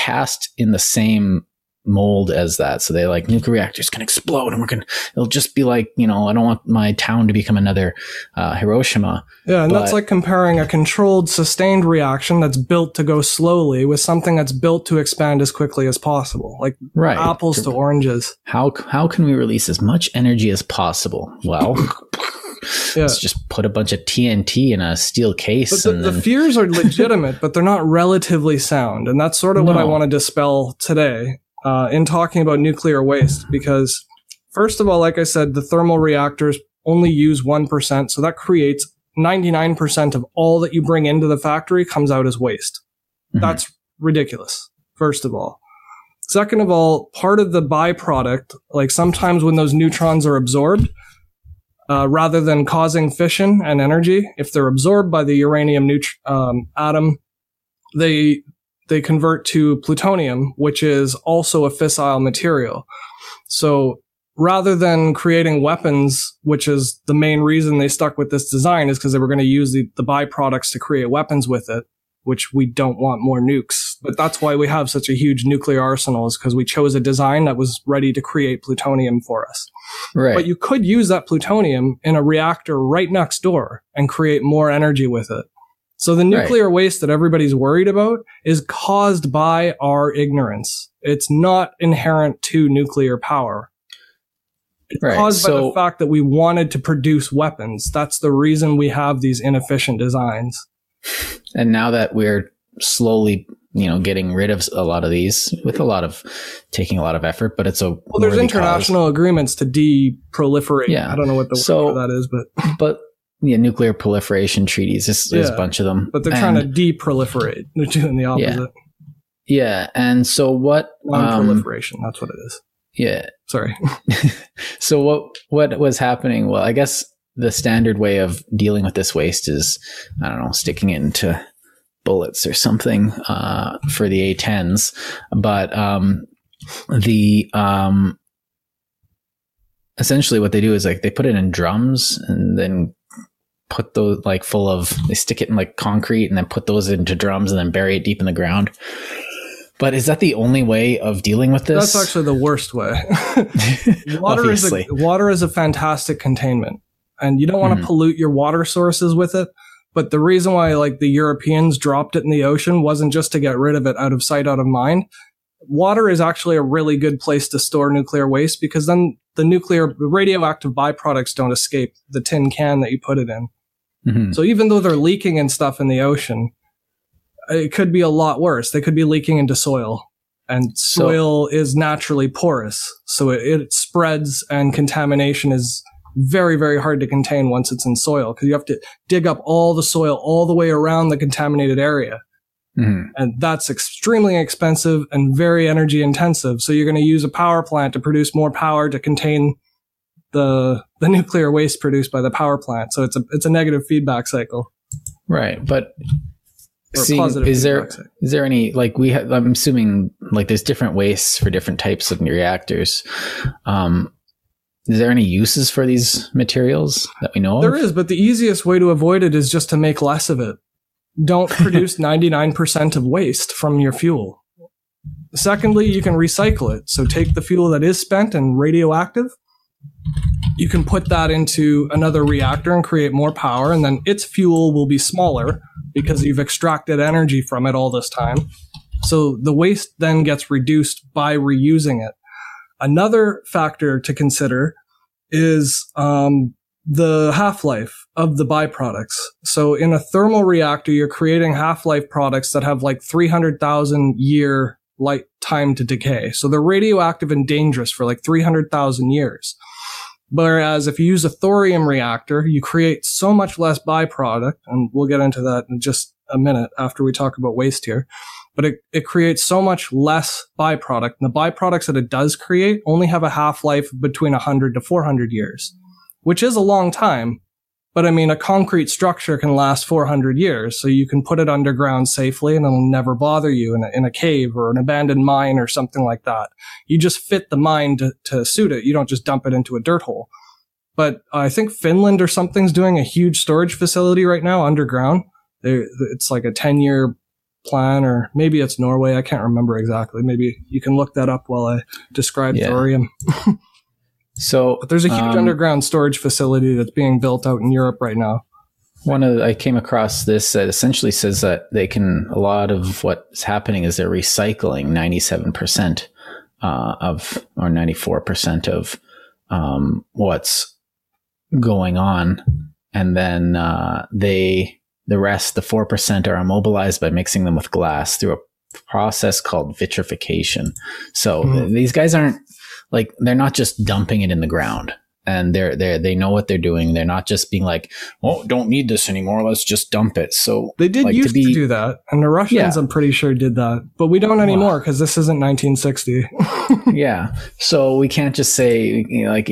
cast in the same mold as that. So they like nuclear reactors can explode and we're going to, it'll just be like, you know, I don't want my town to become another uh, Hiroshima. Yeah. And but, that's like comparing a controlled sustained reaction that's built to go slowly with something that's built to expand as quickly as possible. Like right. apples to oranges. How, how can we release as much energy as possible? Well, yeah. Let's just put a bunch of T N T in a steel case. But the, and then... the fears are legitimate, but they're not relatively sound. And that's sort of no. what I want to dispel today. Uh, in talking about nuclear waste, because first of all, like I said, the thermal reactors only use one percent. So that creates ninety-nine percent of all that you bring into the factory comes out as waste. Mm-hmm. That's ridiculous, first of all. Second of all, part of the byproduct, like sometimes when those neutrons are absorbed, uh, rather than causing fission and energy, if they're absorbed by the uranium neut- um, atom, they... they convert to plutonium, which is also a fissile material. So rather than creating weapons, which is the main reason they stuck with this design, is because they were going to use the, the byproducts to create weapons with it, which we don't want more nukes. But that's why we have such a huge nuclear arsenal, is because we chose a design that was ready to create plutonium for us. Right. But you could use that plutonium in a reactor right next door and create more energy with it. So the nuclear right. waste that everybody's worried about is caused by our ignorance. It's not inherent to nuclear power. It's right. caused so, by the fact that we wanted to produce weapons. That's the reason we have these inefficient designs. And now that we're slowly, you know, getting rid of a lot of these with a lot of taking a lot of effort, but it's a well, there's international cause. agreements to de-proliferate. Yeah. I don't know what the so, word for that is, but but. Yeah, nuclear proliferation treaties. There's, yeah, there's a bunch of them. But they're and, trying to de-proliferate. They're doing the opposite. Yeah, yeah. And so what... non-proliferation, um, that's what it is. Yeah. Sorry. So what what was happening? Well, I guess the standard way of dealing with this waste is, I don't know, sticking it into bullets or something uh, for the A tens. But um, the... Um, essentially what they do is like they put it in drums and then... put those like full of, they stick it in like concrete and then put those into drums and then bury it deep in the ground. But is that the only way of dealing with this? That's actually the worst way. Water is a, water is a fantastic containment, and you don't want to mm-hmm. pollute your water sources with it. But the reason why like the Europeans dropped it in the ocean wasn't just to get rid of it out of sight, out of mind. Water is actually a really good place to store nuclear waste, because then the nuclear radioactive byproducts don't escape the tin can that you put it in. Mm-hmm. So even though they're leaking and stuff in the ocean, it could be a lot worse. They could be leaking into soil, and soil so, is naturally porous. So it, it spreads, and contamination is very, very hard to contain once it's in soil, because you have to dig up all the soil all the way around the contaminated area. Mm-hmm. And that's extremely expensive and very energy intensive. So you're going to use a power plant to produce more power to contain the the nuclear waste produced by the power plant. So it's a it's a negative feedback cycle. Right. But seeing, is there is there any, like, we have, I'm assuming, like, there's different wastes for different types of reactors. Um, is there any uses for these materials that we know of? There is, but the easiest way to avoid it is just to make less of it. Don't produce ninety-nine percent of waste from your fuel. Secondly, you can recycle it. So take the fuel that is spent and radioactive. You can put that into another reactor and create more power, and then its fuel will be smaller because you've extracted energy from it all this time. So the waste then gets reduced by reusing it. Another factor to consider is um, the half-life of the byproducts. So in a thermal reactor, you're creating half-life products that have like three hundred thousand year light time to decay. So they're radioactive and dangerous for like three hundred thousand years. Whereas if you use a thorium reactor, you create so much less byproduct, and we'll get into that in just a minute after we talk about waste here, but it, it creates so much less byproduct. And the byproducts that it does create only have a half-life between one hundred to four hundred years, which is a long time. But I mean, a concrete structure can last four hundred years, so you can put it underground safely and it'll never bother you in a, in a cave or an abandoned mine or something like that. You just fit the mine to, to suit it. You don't just dump it into a dirt hole. But I think Finland or something's doing a huge storage facility right now underground. They're, it's like a ten-year plan, or maybe it's Norway. I can't remember exactly. Maybe you can look that up while I describe yeah. thorium. So but there's a huge um, underground storage facility that's being built out in Europe right now. One of the, I came across this that essentially says that they can, a lot of what's happening is they're recycling ninety-seven percent uh, of, or ninety-four percent of um, what's going on. And then uh, they, the rest, the four percent are immobilized by mixing them with glass through a process called vitrification. So mm. these guys aren't, like, they're not just dumping it in the ground, and they're they they know what they're doing. They're not just being like, "Oh, don't need this anymore. Let's just dump it." So they did like, used to, be, to do that, and the Russians, yeah. I'm pretty sure, did that, but we don't anymore because this isn't nineteen sixty. Yeah, so we can't just say you know, like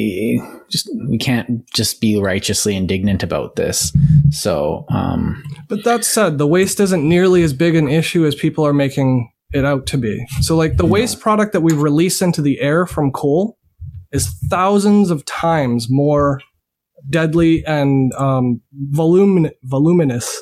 just we can't just be righteously indignant about this. So, um, but that said, the waste isn't nearly as big an issue as people are making it out to be. So like the waste product that we release into the air from coal is thousands of times more deadly and um, volumin- voluminous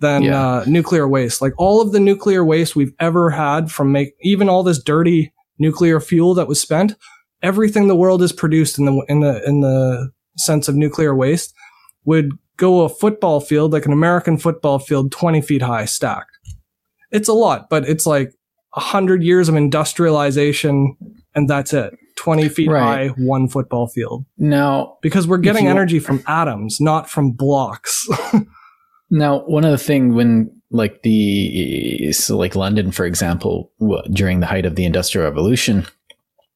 than yeah. uh, nuclear waste. Like all of the nuclear waste we've ever had from make, even all this dirty nuclear fuel that was spent, everything the world has produced in the in the in the sense of nuclear waste would go a football field, like an American football field, twenty feet high stacked. It's a lot, but it's like a hundred years of industrialization, and that's it. twenty feet right. high, one football field. Now, because we're getting energy from atoms, not from blocks. Now, one other thing, when like the so like London, for example, during the height of the Industrial Revolution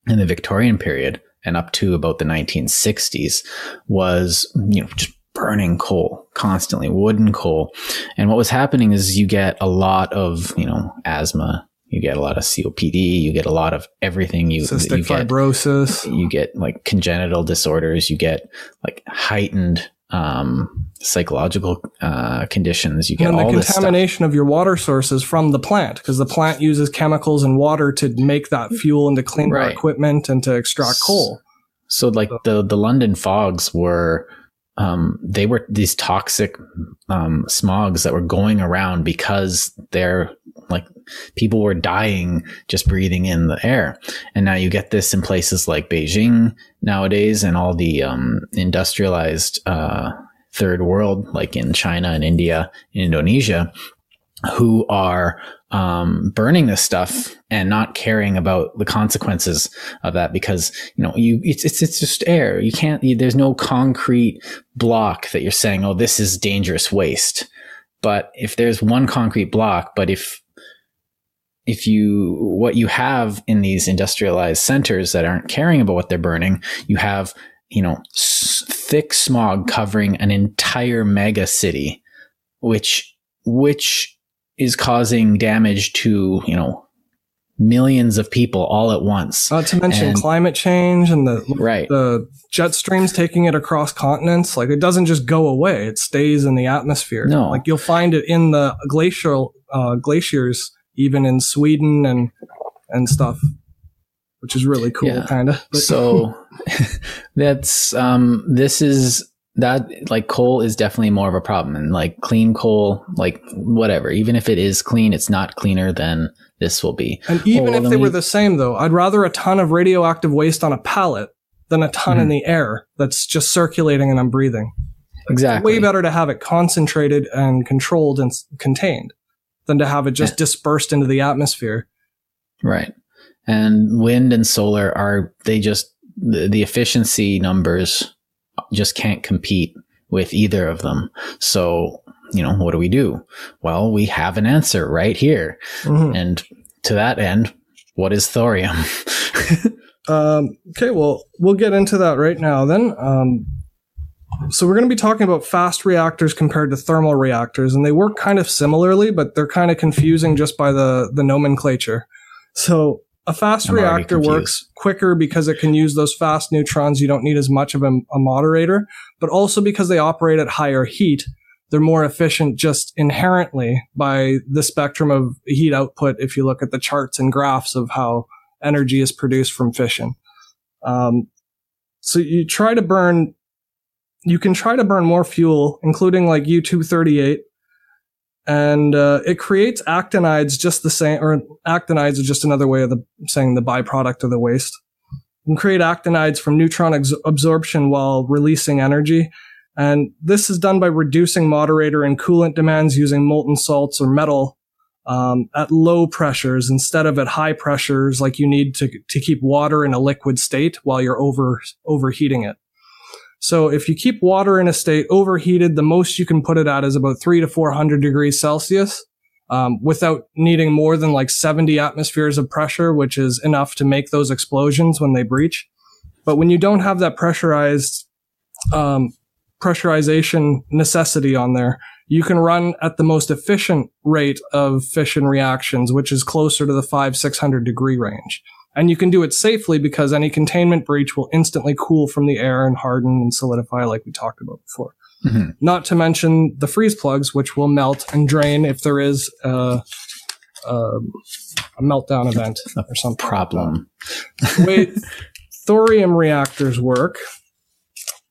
in the Victorian period and up to about the nineteen sixties, was you know just burning coal constantly, wooden coal. And what was happening is you get a lot of, you know, asthma, you get a lot of C O P D, you get a lot of everything. You, Cystic you get fibrosis, you get like congenital disorders, you get like heightened um, psychological uh, conditions. You get and all the this contamination stuff of your water sources from the plant, because the plant uses chemicals and water to make that fuel and to clean right. our equipment and to extract coal. So like so. the, the London fogs were, Um, they were these toxic um, smogs that were going around because they're like people were dying just breathing in the air. And now you get this in places like Beijing nowadays, and all the um, industrialized uh, third world, like in China and India and Indonesia, who are um, burning this stuff and not caring about the consequences of that, because, you know, you, it's, it's, it's just air. You can't, you, there's no concrete block that you're saying, oh, this is dangerous waste. But if there's one concrete block, but if, if you, what you have in these industrialized centers that aren't caring about what they're burning, you have, you know, s- thick smog covering an entire mega city, which, which, is causing damage to, you know, millions of people all at once. Not to mention and, climate change and the, right. the jet streams taking it across continents. Like, it doesn't just go away. It stays in the atmosphere. No. Like, you'll find it in the glacial uh, glaciers, even in Sweden and and stuff, which is really cool, yeah. kind of. So that's um, this is that like coal is definitely more of a problem, and like clean coal, like whatever. Even if it is clean, it's not cleaner than this will be. And even well, if they we... were the same, though, I'd rather a ton of radioactive waste on a pallet than a ton mm-hmm. in the air that's just circulating and I'm breathing. Exactly. It's way better to have it concentrated and controlled and contained than to have it just dispersed into the atmosphere. Right. And wind and solar are, they just, the, the efficiency numbers just can't compete with either of them. So, you know, what do we do? Well, we have an answer right here. Mm-hmm. And to that end, what is thorium? Um, okay, well, we'll get into that right now then. Um, so we're going to be talking about fast reactors compared to thermal reactors, and they work kind of similarly, but they're kind of confusing just by the, the nomenclature. So a fast I'm reactor works quicker because it can use those fast neutrons. You don't need as much of a, a moderator, but also because they operate at higher heat, they're more efficient just inherently by the spectrum of heat output if you look at the charts and graphs of how energy is produced from fission. Um, so you try to burn, you can try to burn more fuel, including like U two thirty-eight, and uh, it creates actinides just the same, or actinides are just another way of the, saying the byproduct of the waste. You can create actinides from neutron ex- absorption while releasing energy, and this is done by reducing moderator and coolant demands using molten salts or metal Um, at low pressures instead of at high pressures, like you need to to keep water in a liquid state while you're over overheating it. So if you keep water in a state overheated, the most you can put it at is about three to four hundred degrees Celsius, um, without needing more than like seventy atmospheres of pressure, which is enough to make those explosions when they breach. But when you don't have that pressurized um, pressurization necessity on there, you can run at the most efficient rate of fission reactions, which is closer to the five, six hundred degree range. And you can do it safely because any containment breach will instantly cool from the air and harden and solidify like we talked about before. Mm-hmm. Not to mention the freeze plugs, which will melt and drain if there is a, a, a meltdown event or some problem. The way thorium reactors work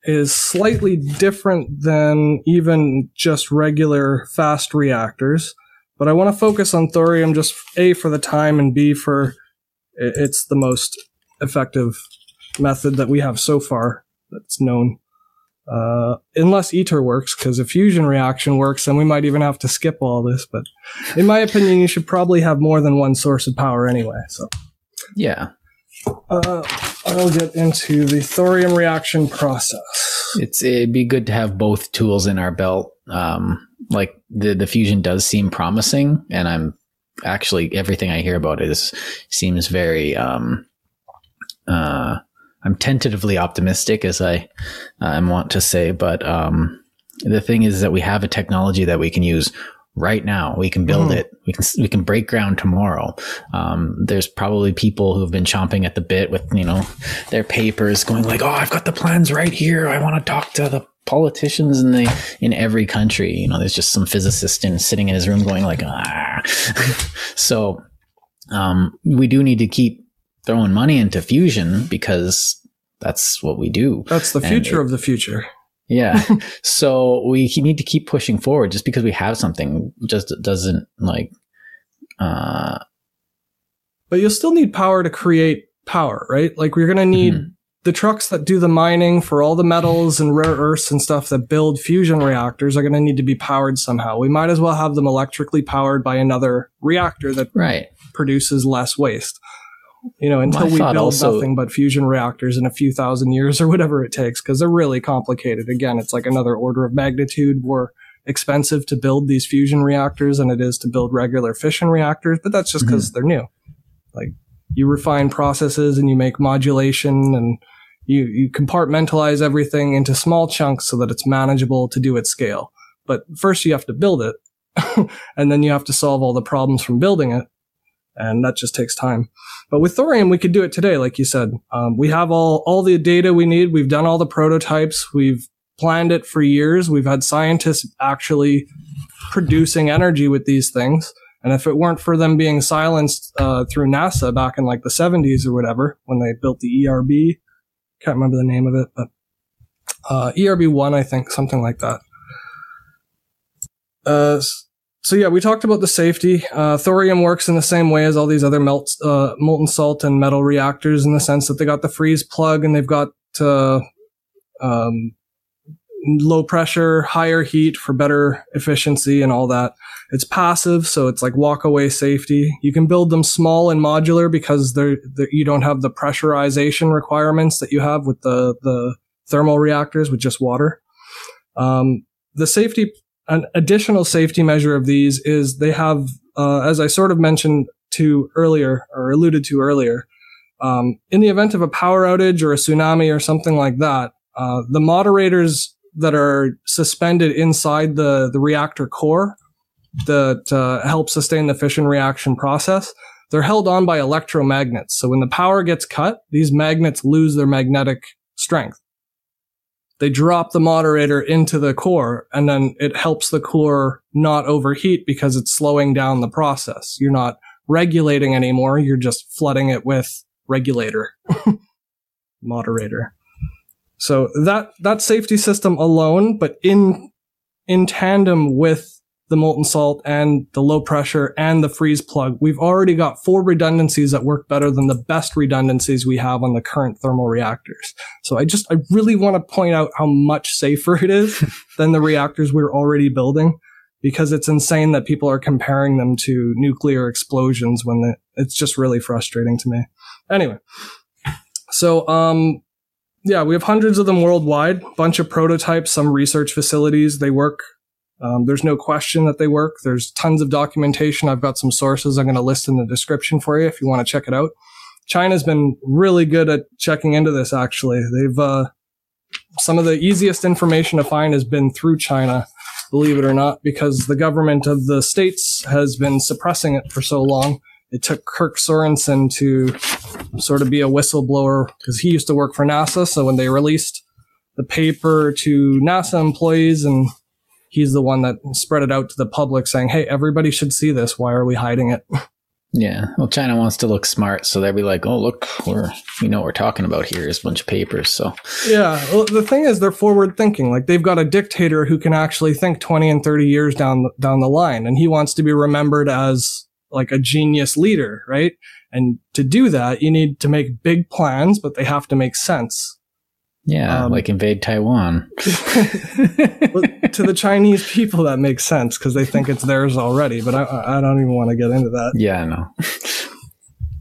is slightly different than even just regular fast reactors. But I want to focus on thorium just A, for the time, and B, for it's the most effective method that we have so far that's known. Uh, unless ITER works, because if fusion reaction works, then we might even have to skip all this. But in my opinion, you should probably have more than one source of power anyway. So yeah. Uh, I'll get into the thorium reaction process. It's it'd be good to have both tools in our belt. Um, like the the fusion does seem promising, and I'm actually everything I hear about it is seems very. Um, uh, I'm tentatively optimistic, as I I'm uh, want to say, but um, the thing is that we have a technology that we can use right now. We can build mm. it. We can we can break ground tomorrow. Um, there's probably people who've been chomping at the bit with, you know, their papers going like, oh, I've got the plans right here. I want to talk to the politicians in the in every country. You know, there's just some physicist in sitting in his room going like, ah. So um, we do need to keep throwing money into fusion because that's what we do. That's the future it, of the future. Yeah. So we need to keep pushing forward. Just because we have something just doesn't like, uh, but you'll still need power to create power, right? Like we're going to need mm-hmm. the trucks that do the mining for all the metals and rare earths and stuff that build fusion reactors are going to need to be powered somehow. We might as well have them electrically powered by another reactor that right. produces less waste. You know, until My we build also, nothing but fusion reactors in a few thousand years or whatever it takes, because they're really complicated. Again, it's like another order of magnitude more expensive to build these fusion reactors than it is to build regular fission reactors, but that's just because mm-hmm. they're new. Like, you refine processes and you make modulation and you, you compartmentalize everything into small chunks so that it's manageable to do at scale. But first you have to build it, and then you have to solve all the problems from building it. And that just takes time. But with thorium, we could do it today, like you said. Um, we have all, all the data we need. We've done all the prototypes. We've planned it for years. We've had scientists actually producing energy with these things. And if it weren't for them being silenced uh, through NASA back in like the seventies or whatever, when they built the E R B, can't remember the name of it, but uh, E R B one, I think, something like that. Uh, so yeah, we talked about the safety. Uh, thorium works in the same way as all these other melt, uh, molten salt and metal reactors in the sense that they got the freeze plug and they've got uh, um, low pressure, higher heat for better efficiency and all that. It's passive, so it's like walk away safety. You can build them small and modular because they're, they're, you don't have the pressurization requirements that you have with the, the thermal reactors with just water. Um, the safety, an additional safety measure of these is they have, uh, as I sort of mentioned to earlier or alluded to earlier, um, in the event of a power outage or a tsunami or something like that, uh, the moderators that are suspended inside the, the reactor core that uh, help sustain the fission reaction process, they're held on by electromagnets. So when the power gets cut, these magnets lose their magnetic strength. They drop the moderator into the core, and then it helps the core not overheat because it's slowing down the process. You're not regulating anymore. You're just flooding it with regulator, moderator. So that that safety system alone, but in in tandem with the molten salt and the low pressure and the freeze plug, we've already got four redundancies that work better than the best redundancies we have on the current thermal reactors. So I just, I really want to point out how much safer it is than the reactors we're already building, because it's insane that people are comparing them to nuclear explosions when the, it's just really frustrating to me. Anyway, so, um, yeah, we have hundreds of them worldwide, bunch of prototypes, some research facilities, they work. Um, there's no question that they work. There's tons of documentation. I've got some sources I'm going to list in the description for you if you want to check it out. China's been really good at checking into this, actually. They've, uh, some of the easiest information to find has been through China, believe it or not, because the government of the states has been suppressing it for so long. It took Kirk Sorensen to sort of be a whistleblower because he used to work for NASA. So when they released the paper to NASA employees, and he's the one that spread it out to the public saying, hey, everybody should see this. Why are we hiding it? Yeah. Well, China wants to look smart. So they'll be like, oh, look, we're, you know, what we're talking about here is a bunch of papers. So yeah, well, the thing is they're forward thinking. Like they've got a dictator who can actually think twenty and thirty years down, down the line. And he wants to be remembered as like a genius leader. Right. And to do that, you need to make big plans, but they have to make sense. Yeah, um, like invade Taiwan. Well, to the Chinese people, that makes sense because they think it's theirs already. But I, I don't even want to get into that. Yeah, I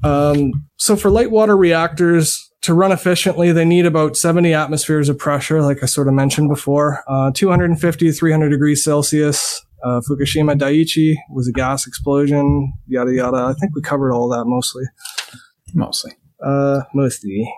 know. um, so for light water reactors to run efficiently, they need about seventy atmospheres of pressure, like I sort of mentioned before. Uh, two fifty, three hundred degrees Celsius. Uh, Fukushima Daiichi was a gas explosion. Yada, yada. I think we covered all that mostly. Mostly. Uh, mostly.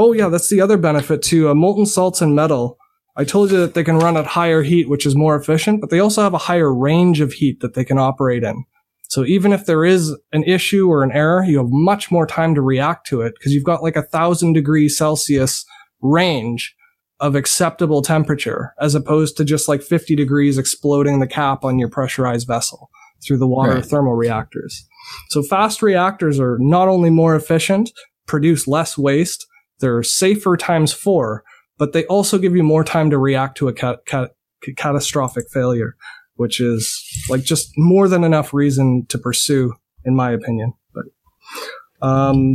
Oh, yeah, that's the other benefit, too. Uh, molten salts and metal. I told you that they can run at higher heat, which is more efficient, but they also have a higher range of heat that they can operate in. So even if there is an issue or an error, you have much more time to react to it because you've got like a one thousand degrees Celsius range of acceptable temperature as opposed to just like fifty degrees exploding the cap on your pressurized vessel through the water right. thermal reactors. So fast reactors are not only more efficient, produce less waste, they're safer times four, but they also give you more time to react to a cat- cat- catastrophic failure, which is like just more than enough reason to pursue, in my opinion. But um,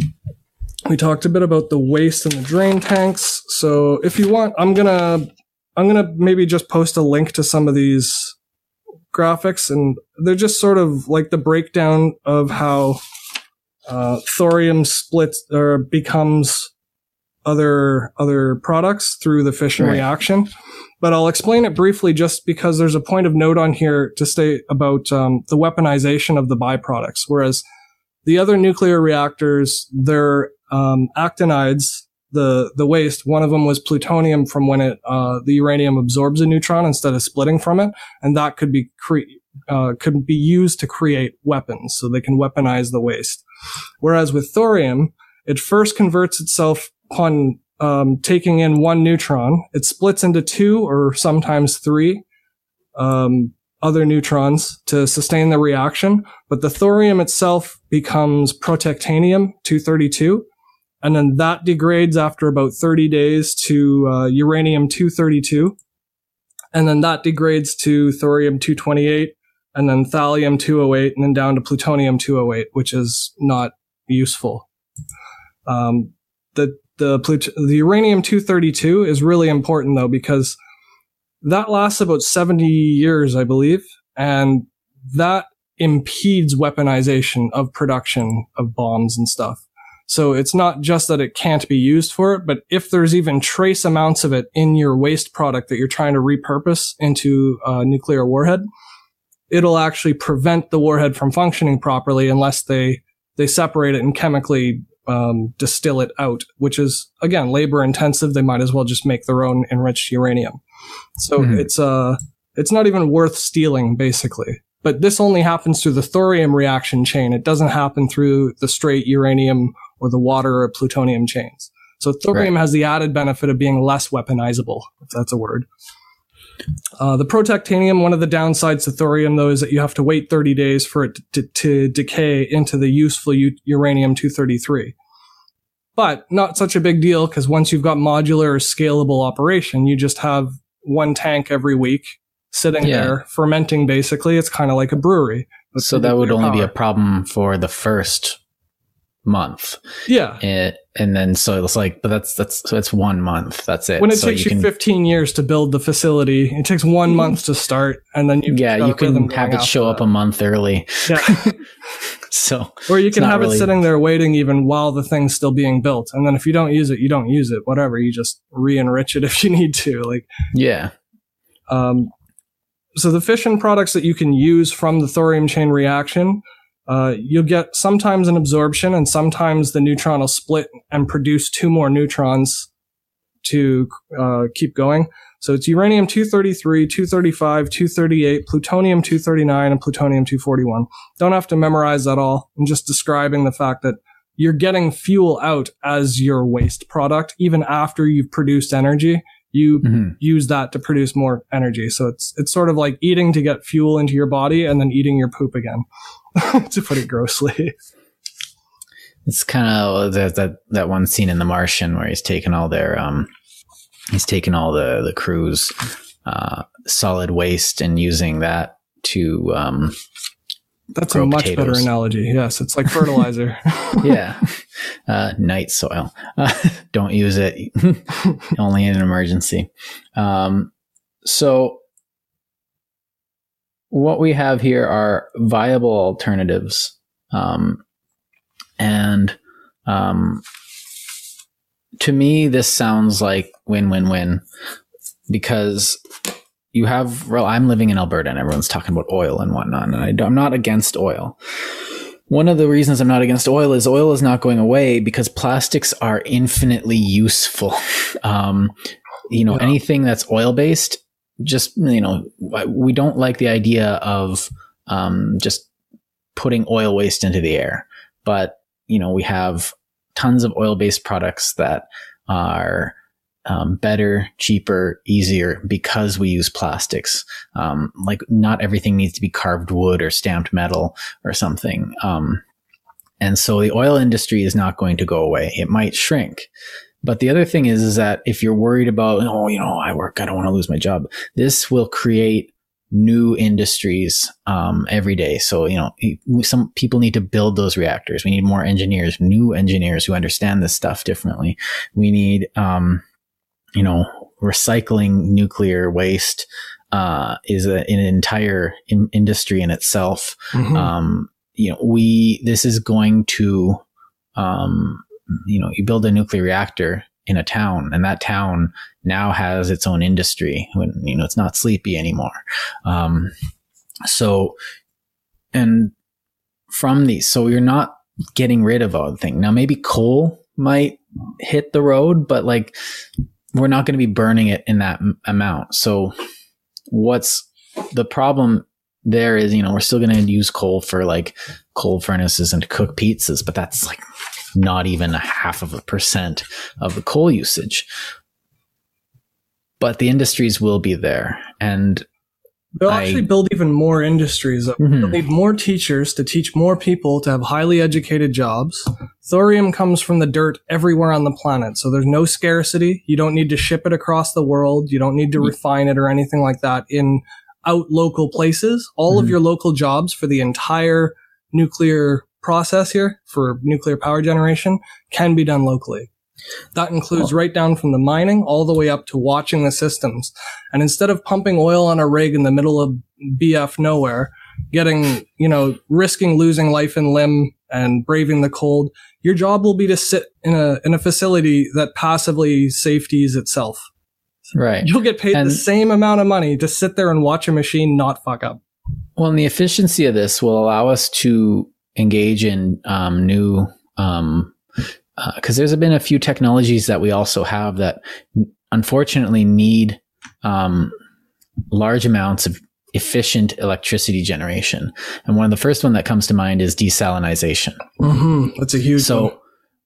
we talked a bit about the waste and the drain tanks. So if you want, I'm gonna I'm gonna maybe just post a link to some of these graphics, and they're just sort of like the breakdown of how uh, thorium splits or becomes other other products through the fission right. reaction. But I'll explain it briefly just because there's a point of note on here to say about um, the weaponization of the byproducts. Whereas the other nuclear reactors, their um, actinides, the, the waste, one of them was plutonium from when it uh, the uranium absorbs a neutron instead of splitting from it. And that could be cre- uh, could be used to create weapons, so they can weaponize the waste. Whereas with thorium, it first converts itself upon um, taking in one neutron. It splits into two or sometimes three um, other neutrons to sustain the reaction, but the thorium itself becomes protactanium two thirty-two, and then that degrades after about thirty days to uh, uranium two thirty-two, and then that degrades to thorium two twenty-eight, and then thallium two oh eight, and then down to plutonium two oh eight, which is not useful. Um, the the, plut- the uranium two thirty-two is really important, though, because that lasts about seventy years, I believe, and that impedes weaponization of production of bombs and stuff. So it's not just that it can't be used for it, but if there's even trace amounts of it in your waste product that you're trying to repurpose into a nuclear warhead, it'll actually prevent the warhead from functioning properly unless they, they separate it and chemically um, distill it out, which is, again, labor intensive. They might as well just make their own enriched uranium. So mm-hmm. it's uh it's not even worth stealing, basically. But this only happens through the thorium reaction chain. It doesn't happen through the straight uranium or the water or plutonium chains. So thorium right. has the added benefit of being less weaponizable, if that's a word. Uh, the protactanium, one of the downsides to thorium, though, is that you have to wait thirty days for it to, to decay into the useful u- uranium two thirty-three. But not such a big deal, because once you've got modular or scalable operation, you just have one tank every week sitting yeah. there fermenting, basically. It's kind of like a brewery. So that would only power. be a problem for the first month. Yeah. It, and then so it's like, but that's, that's, so it's one month. That's it. When it so takes you, you can, fifteen years to build the facility, it takes one month to start. And then you yeah, you can have it show up that. a month early. Yeah. so, or you can have really... it sitting there waiting even while the thing's still being built. And then if you don't use it, you don't use it, whatever. You just re-enrich it if you need to. Like, yeah. Um, so the fission products that you can use from the thorium chain reaction, Uh, you'll get sometimes an absorption, and sometimes the neutron will split and produce two more neutrons to uh, keep going. So it's uranium two thirty-three, two thirty-five, two thirty-eight, plutonium two thirty-nine, and plutonium two forty-one. Don't have to memorize that all. I'm just describing the fact that you're getting fuel out as your waste product. Even after you've produced energy, you mm-hmm. use that to produce more energy. So it's it's sort of like eating to get fuel into your body and then eating your poop again. To put it grossly, it's kind of that, that that one scene in The Martian where he's taking all their um, he's taking all the the crew's uh, solid waste and using that to um, that's grow a much potatoes. Better analogy. Yes, it's like fertilizer. yeah, uh, night soil. Uh, don't use it only in an emergency. Um, so. What we have here are viable alternatives, um, and um, to me, this sounds like win-win-win, because you have. Well, I'm living in Alberta, and everyone's talking about oil and whatnot, and I, I'm not against oil. One of the reasons I'm not against oil is oil is not going away because plastics are infinitely useful. um, you know, yeah. Anything that's oil-based. Just, you know, we don't like the idea of um, just putting oil waste into the air. But, you know, we have tons of oil-based products that are um, better, cheaper, easier because we use plastics. Um, like not everything needs to be carved wood or stamped metal or something. Um, and so the oil industry is not going to go away. It might shrink. But the other thing is, is that if you're worried about, oh, you know, I work, I don't want to lose my job. This will create new industries um, every day. So, you know, some people need to build those reactors. We need more engineers, new engineers who understand this stuff differently. We need, um, you know, recycling nuclear waste uh, is a, an entire in- industry in itself. Mm-hmm. Um, you know, we, this is going to, um, you know, you build a nuclear reactor in a town, and that town now has its own industry. When you know, it's not sleepy anymore. Um, so, and from these, so you're not getting rid of all the thing. Now, maybe coal might hit the road, but like we're not going to be burning it in that m- amount. So, what's the problem? There is, you know, we're still going to use coal for like coal furnaces and to cook pizzas, but that's like not even a half of a percent of the coal usage. But the industries will be there. And They'll I, actually build even more industries. Mm-hmm. They'll need more teachers to teach more people to have highly educated jobs. Thorium comes from the dirt everywhere on the planet, so there's no scarcity. You don't need to ship it across the world. You don't need to refine it or anything like that in out local places. All mm-hmm. of your local jobs for the entire nuclear process here, for nuclear power generation, can be done locally. That includes oh. right down from the mining all the way up to watching the systems. And instead of pumping oil on a rig in the middle of B F nowhere, getting, you know, risking losing life and limb and braving the cold, your job will be to sit in a in a facility that passively safeties itself. Right. You'll get paid and the same amount of money to sit there and watch a machine not fuck up. Well, and the efficiency of this will allow us to engage in um, new... Um, because uh, there's been a few technologies that we also have that unfortunately need um, large amounts of efficient electricity generation. And one of the first one that comes to mind is desalinization. Mm-hmm. That's a huge so one.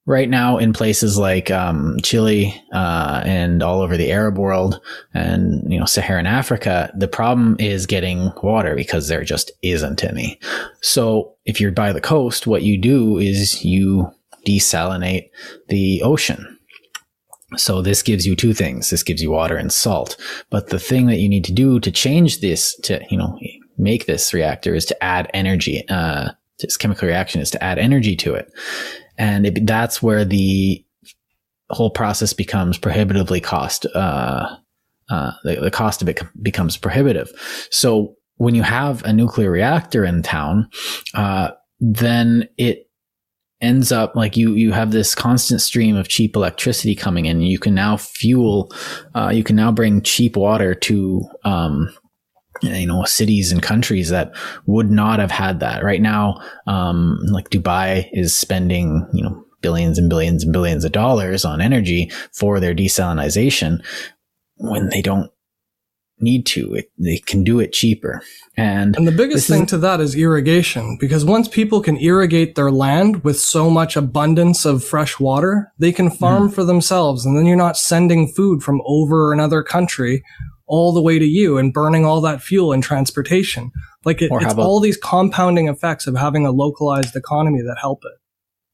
Right now in places like um, Chile uh, and all over the Arab world and, you know, Saharan Africa, the problem is getting water because there just isn't any. So if you're by the coast, what you do is you desalinate the ocean. So this gives you two things. This gives you water and salt. But the thing that you need to do to change this, to, you know, make this reactor is to add energy. Uh, this chemical reaction is to add energy to it. And it, that's where the whole process becomes prohibitively cost. Uh, uh, the, the cost of it becomes prohibitive. So when you have a nuclear reactor in town, uh, then it ends up like you you have this constant stream of cheap electricity coming in. You can now fuel uh you can now bring cheap water to um you know cities and countries that would not have had that. Right now um like Dubai is spending you know billions and billions and billions of dollars on energy for their desalinization when they don't need to. It, they can do it cheaper. And, and the biggest thing is, to that is irrigation, because once people can irrigate their land with so much abundance of fresh water, they can farm mm-hmm. for themselves. And then you're not sending food from over another country all the way to you and burning all that fuel in transportation. Like it, it's about, all these compounding effects of having a localized economy that help it.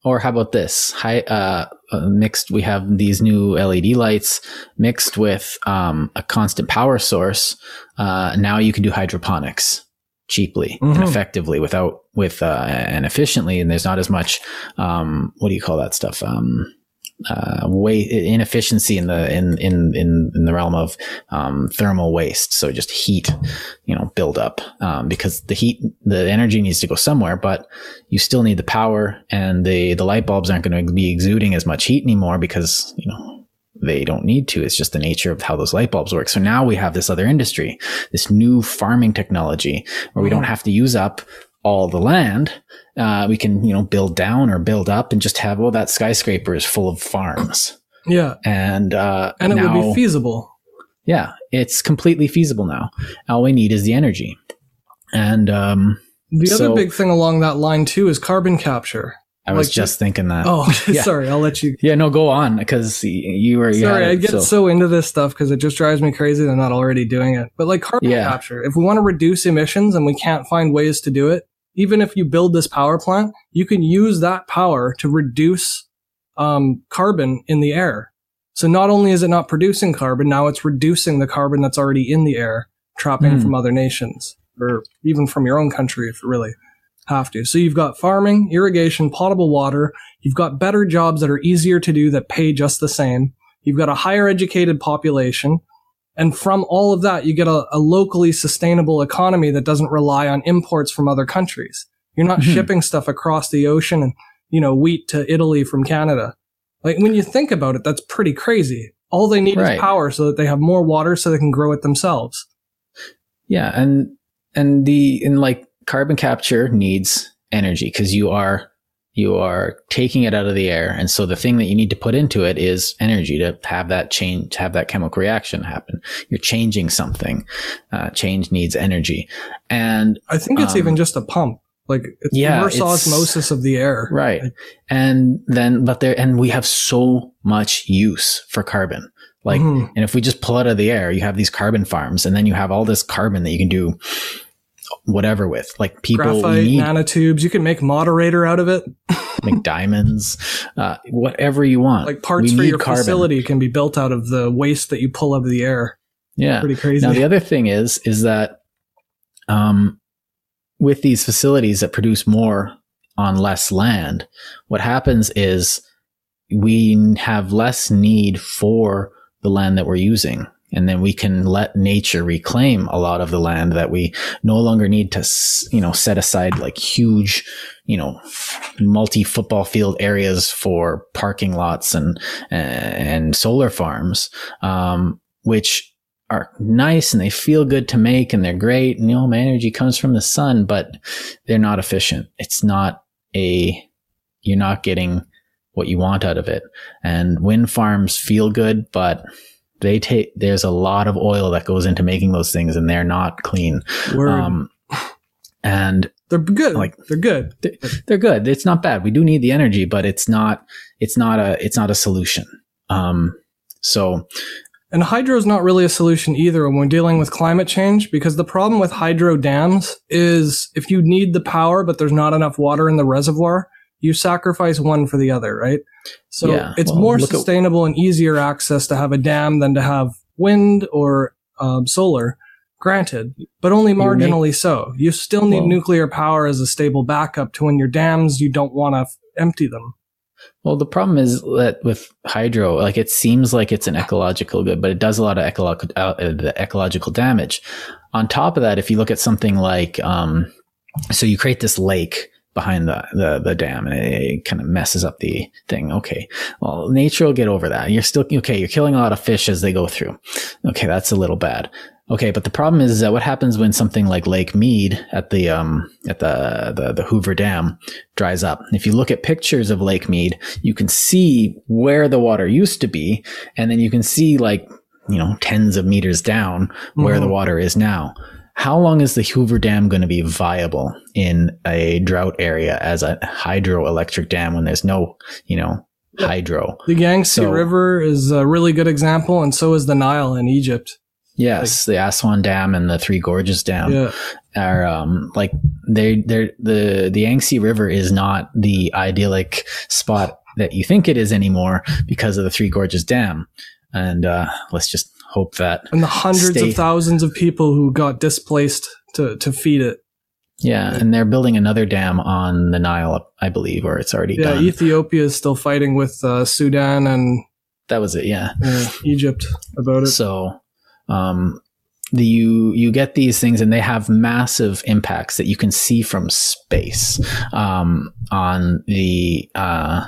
Or how about this? Hi, uh, Uh, mixed, we have these new L E D lights mixed with um, a constant power source. Uh, now you can do hydroponics cheaply mm-hmm. and effectively without with uh, and efficiently. And there's not as much um, what do you call that stuff? Um, uh, waste inefficiency in the in in in, in the realm of um, thermal waste. So just heat, you know, build up um, because the heat, the energy needs to go somewhere, but you still need the power, and the, the light bulbs aren't going to be exuding as much heat anymore because, you know, they don't need to. It's just the nature of how those light bulbs work. So now we have this other industry, this new farming technology where we don't have to use up all the land. Uh, we can, you know, build down or build up and just have, well, that skyscraper is full of farms. Yeah. And, uh, and it now, would be feasible. Yeah. It's completely feasible now. All we need is the energy. And, um, the so, other big thing along that line too is carbon capture. I like was just the, thinking that. Oh, yeah. Sorry. I'll let you. Yeah. No, go on. Because you were, sorry, yeah, I get so. so into this stuff because it just drives me crazy. They're not already doing it, but like carbon yeah. capture, if we want to reduce emissions and we can't find ways to do it, even if you build this power plant, you can use that power to reduce um, carbon in the air. So not only is it not producing carbon, now it's reducing the carbon that's already in the air, trapping mm. from other nations, or even from your own country if you really have to. So you've got farming, irrigation, potable water. You've got better jobs that are easier to do that pay just the same. You've got a higher educated population. And from all of that, you get a, a locally sustainable economy that doesn't rely on imports from other countries. You're not mm-hmm. shipping stuff across the ocean and, you know, wheat to Italy from Canada. Like, when you think about it, that's pretty crazy. All they need right. is power so that they have more water so they can grow it themselves. Yeah. And, and the, and like carbon capture needs energy because you are, you are taking it out of the air. And so the thing that you need to put into it is energy to have that change, have that chemical reaction happen. You're changing something. Uh, change needs energy. And I think it's um, even just a pump. Like it's yeah, reverse it's, osmosis of the air. Right. Like, and then, but there, and we have so much use for carbon. Like, mm. and if we just pull out of the air, you have these carbon farms, and then you have all this carbon that you can do whatever with. Like, people graphite, need nanotubes. You can make moderator out of it. Make diamonds, uh, whatever you want. Like parts we for your carbon. Facility can be built out of the waste that you pull out of the air. Yeah, pretty crazy. Now the other thing is, is that, um, with these facilities that produce more on less land, what happens is we have less need for the land that we're using. And then we can let nature reclaim a lot of the land that we no longer need to, you know, set aside like huge, you know, multi football field areas for parking lots and, and solar farms, um, which are nice and they feel good to make and they're great. And, you know, my energy comes from the sun, but they're not efficient. It's not a, you're not getting what you want out of it. And wind farms feel good, but they take, there's a lot of oil that goes into making those things and they're not clean. Word. Um, and they're good. Like they're good. They're, they're good. It's not bad. We do need the energy, but it's not, it's not a, it's not a solution. Um, so, And hydro is not really a solution either when we're dealing with climate change, because the problem with hydro dams is if you need the power, but there's not enough water in the reservoir, you sacrifice one for the other, right? So yeah, it's well, more sustainable at- and easier access to have a dam than to have wind or um, solar, granted, but only marginally make- so. You still need well, nuclear power as a stable backup to when your dams, you don't want to f- empty them. Well, the problem is that with hydro, like it seems like it's an ecological good, but it does a lot of ecolo- uh, ecological damage. On top of that, if you look at something like, um, so you create this lake behind the, the, the dam and it, it kind of messes up the thing. Okay. Well, nature will get over that. You're still, okay, you're killing a lot of fish as they go through. Okay. That's a little bad. Okay, but the problem is that what happens when something like Lake Mead at the um at the, the the Hoover Dam dries up. If you look at pictures of Lake Mead, you can see where the water used to be, and then you can see like, you know, tens of meters down where mm-hmm. the water is now. How long is the Hoover Dam going to be viable in a drought area as a hydroelectric dam when there's no, you know, hydro? The Yangtze so, River is a really good example, and so is the Nile in Egypt. Yes, like, the Aswan Dam and the Three Gorges Dam yeah. are um, like they they're the the Yangtze River is not the idyllic spot that you think it is anymore because of the Three Gorges Dam, and uh, let's just hope that and the hundreds stay- of thousands of people who got displaced to to feed it. Yeah, like, and they're building another dam on the Nile, I believe, or it's already yeah, done. Yeah, Ethiopia is still fighting with uh, Sudan and that was it. Yeah, uh, Egypt about it. So. Um, the, you, you get these things and they have massive impacts that you can see from space, um, on the, uh,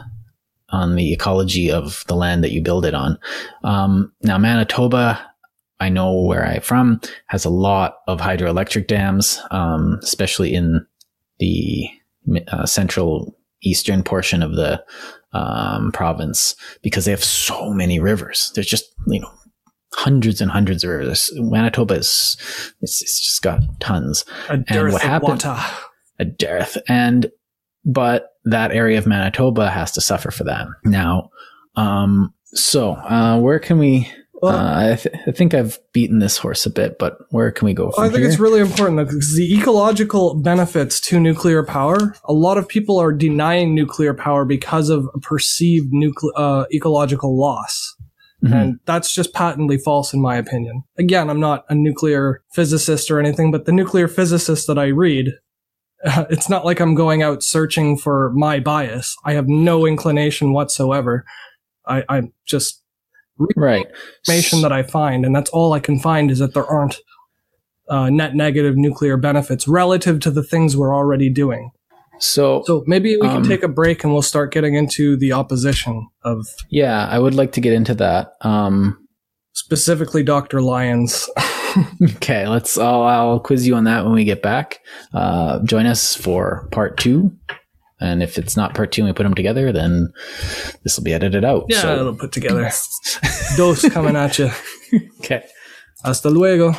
on the ecology of the land that you build it on. Um, now Manitoba, I know where I'm from, has a lot of hydroelectric dams, um, especially in the uh, central eastern portion of the, um, province because they have so many rivers. There's just, you know, hundreds and hundreds of rivers. Manitoba is, it's, it's just got tons. A dearth and what of happened, water. A dearth. And, but that area of Manitoba has to suffer for that. Now, um, so, uh, where can we, well, uh, I, th- I think I've beaten this horse a bit, but where can we go from here? I think here? It's really important because the ecological benefits to nuclear power, a lot of people are denying nuclear power because of a perceived nucle- uh, ecological loss. Mm-hmm. And that's just patently false, in my opinion. Again, I'm not a nuclear physicist or anything, but the nuclear physicists that I read, uh, it's not like I'm going out searching for my bias. I have no inclination whatsoever. I, I'm just reading right. information that I find, and that's all I can find is that there aren't uh, net negative nuclear benefits relative to the things we're already doing. So, so maybe we um, can take a break and we'll start getting into the opposition of... Yeah, I would like to get into that. Um, specifically Doctor Lyons. Okay, let's. I'll, I'll quiz you on that when we get back. Uh, join us for part two. And if it's not part two and we put them together, then this will be edited out. Yeah, so. It'll put together. Dos coming at you. Okay. Hasta luego.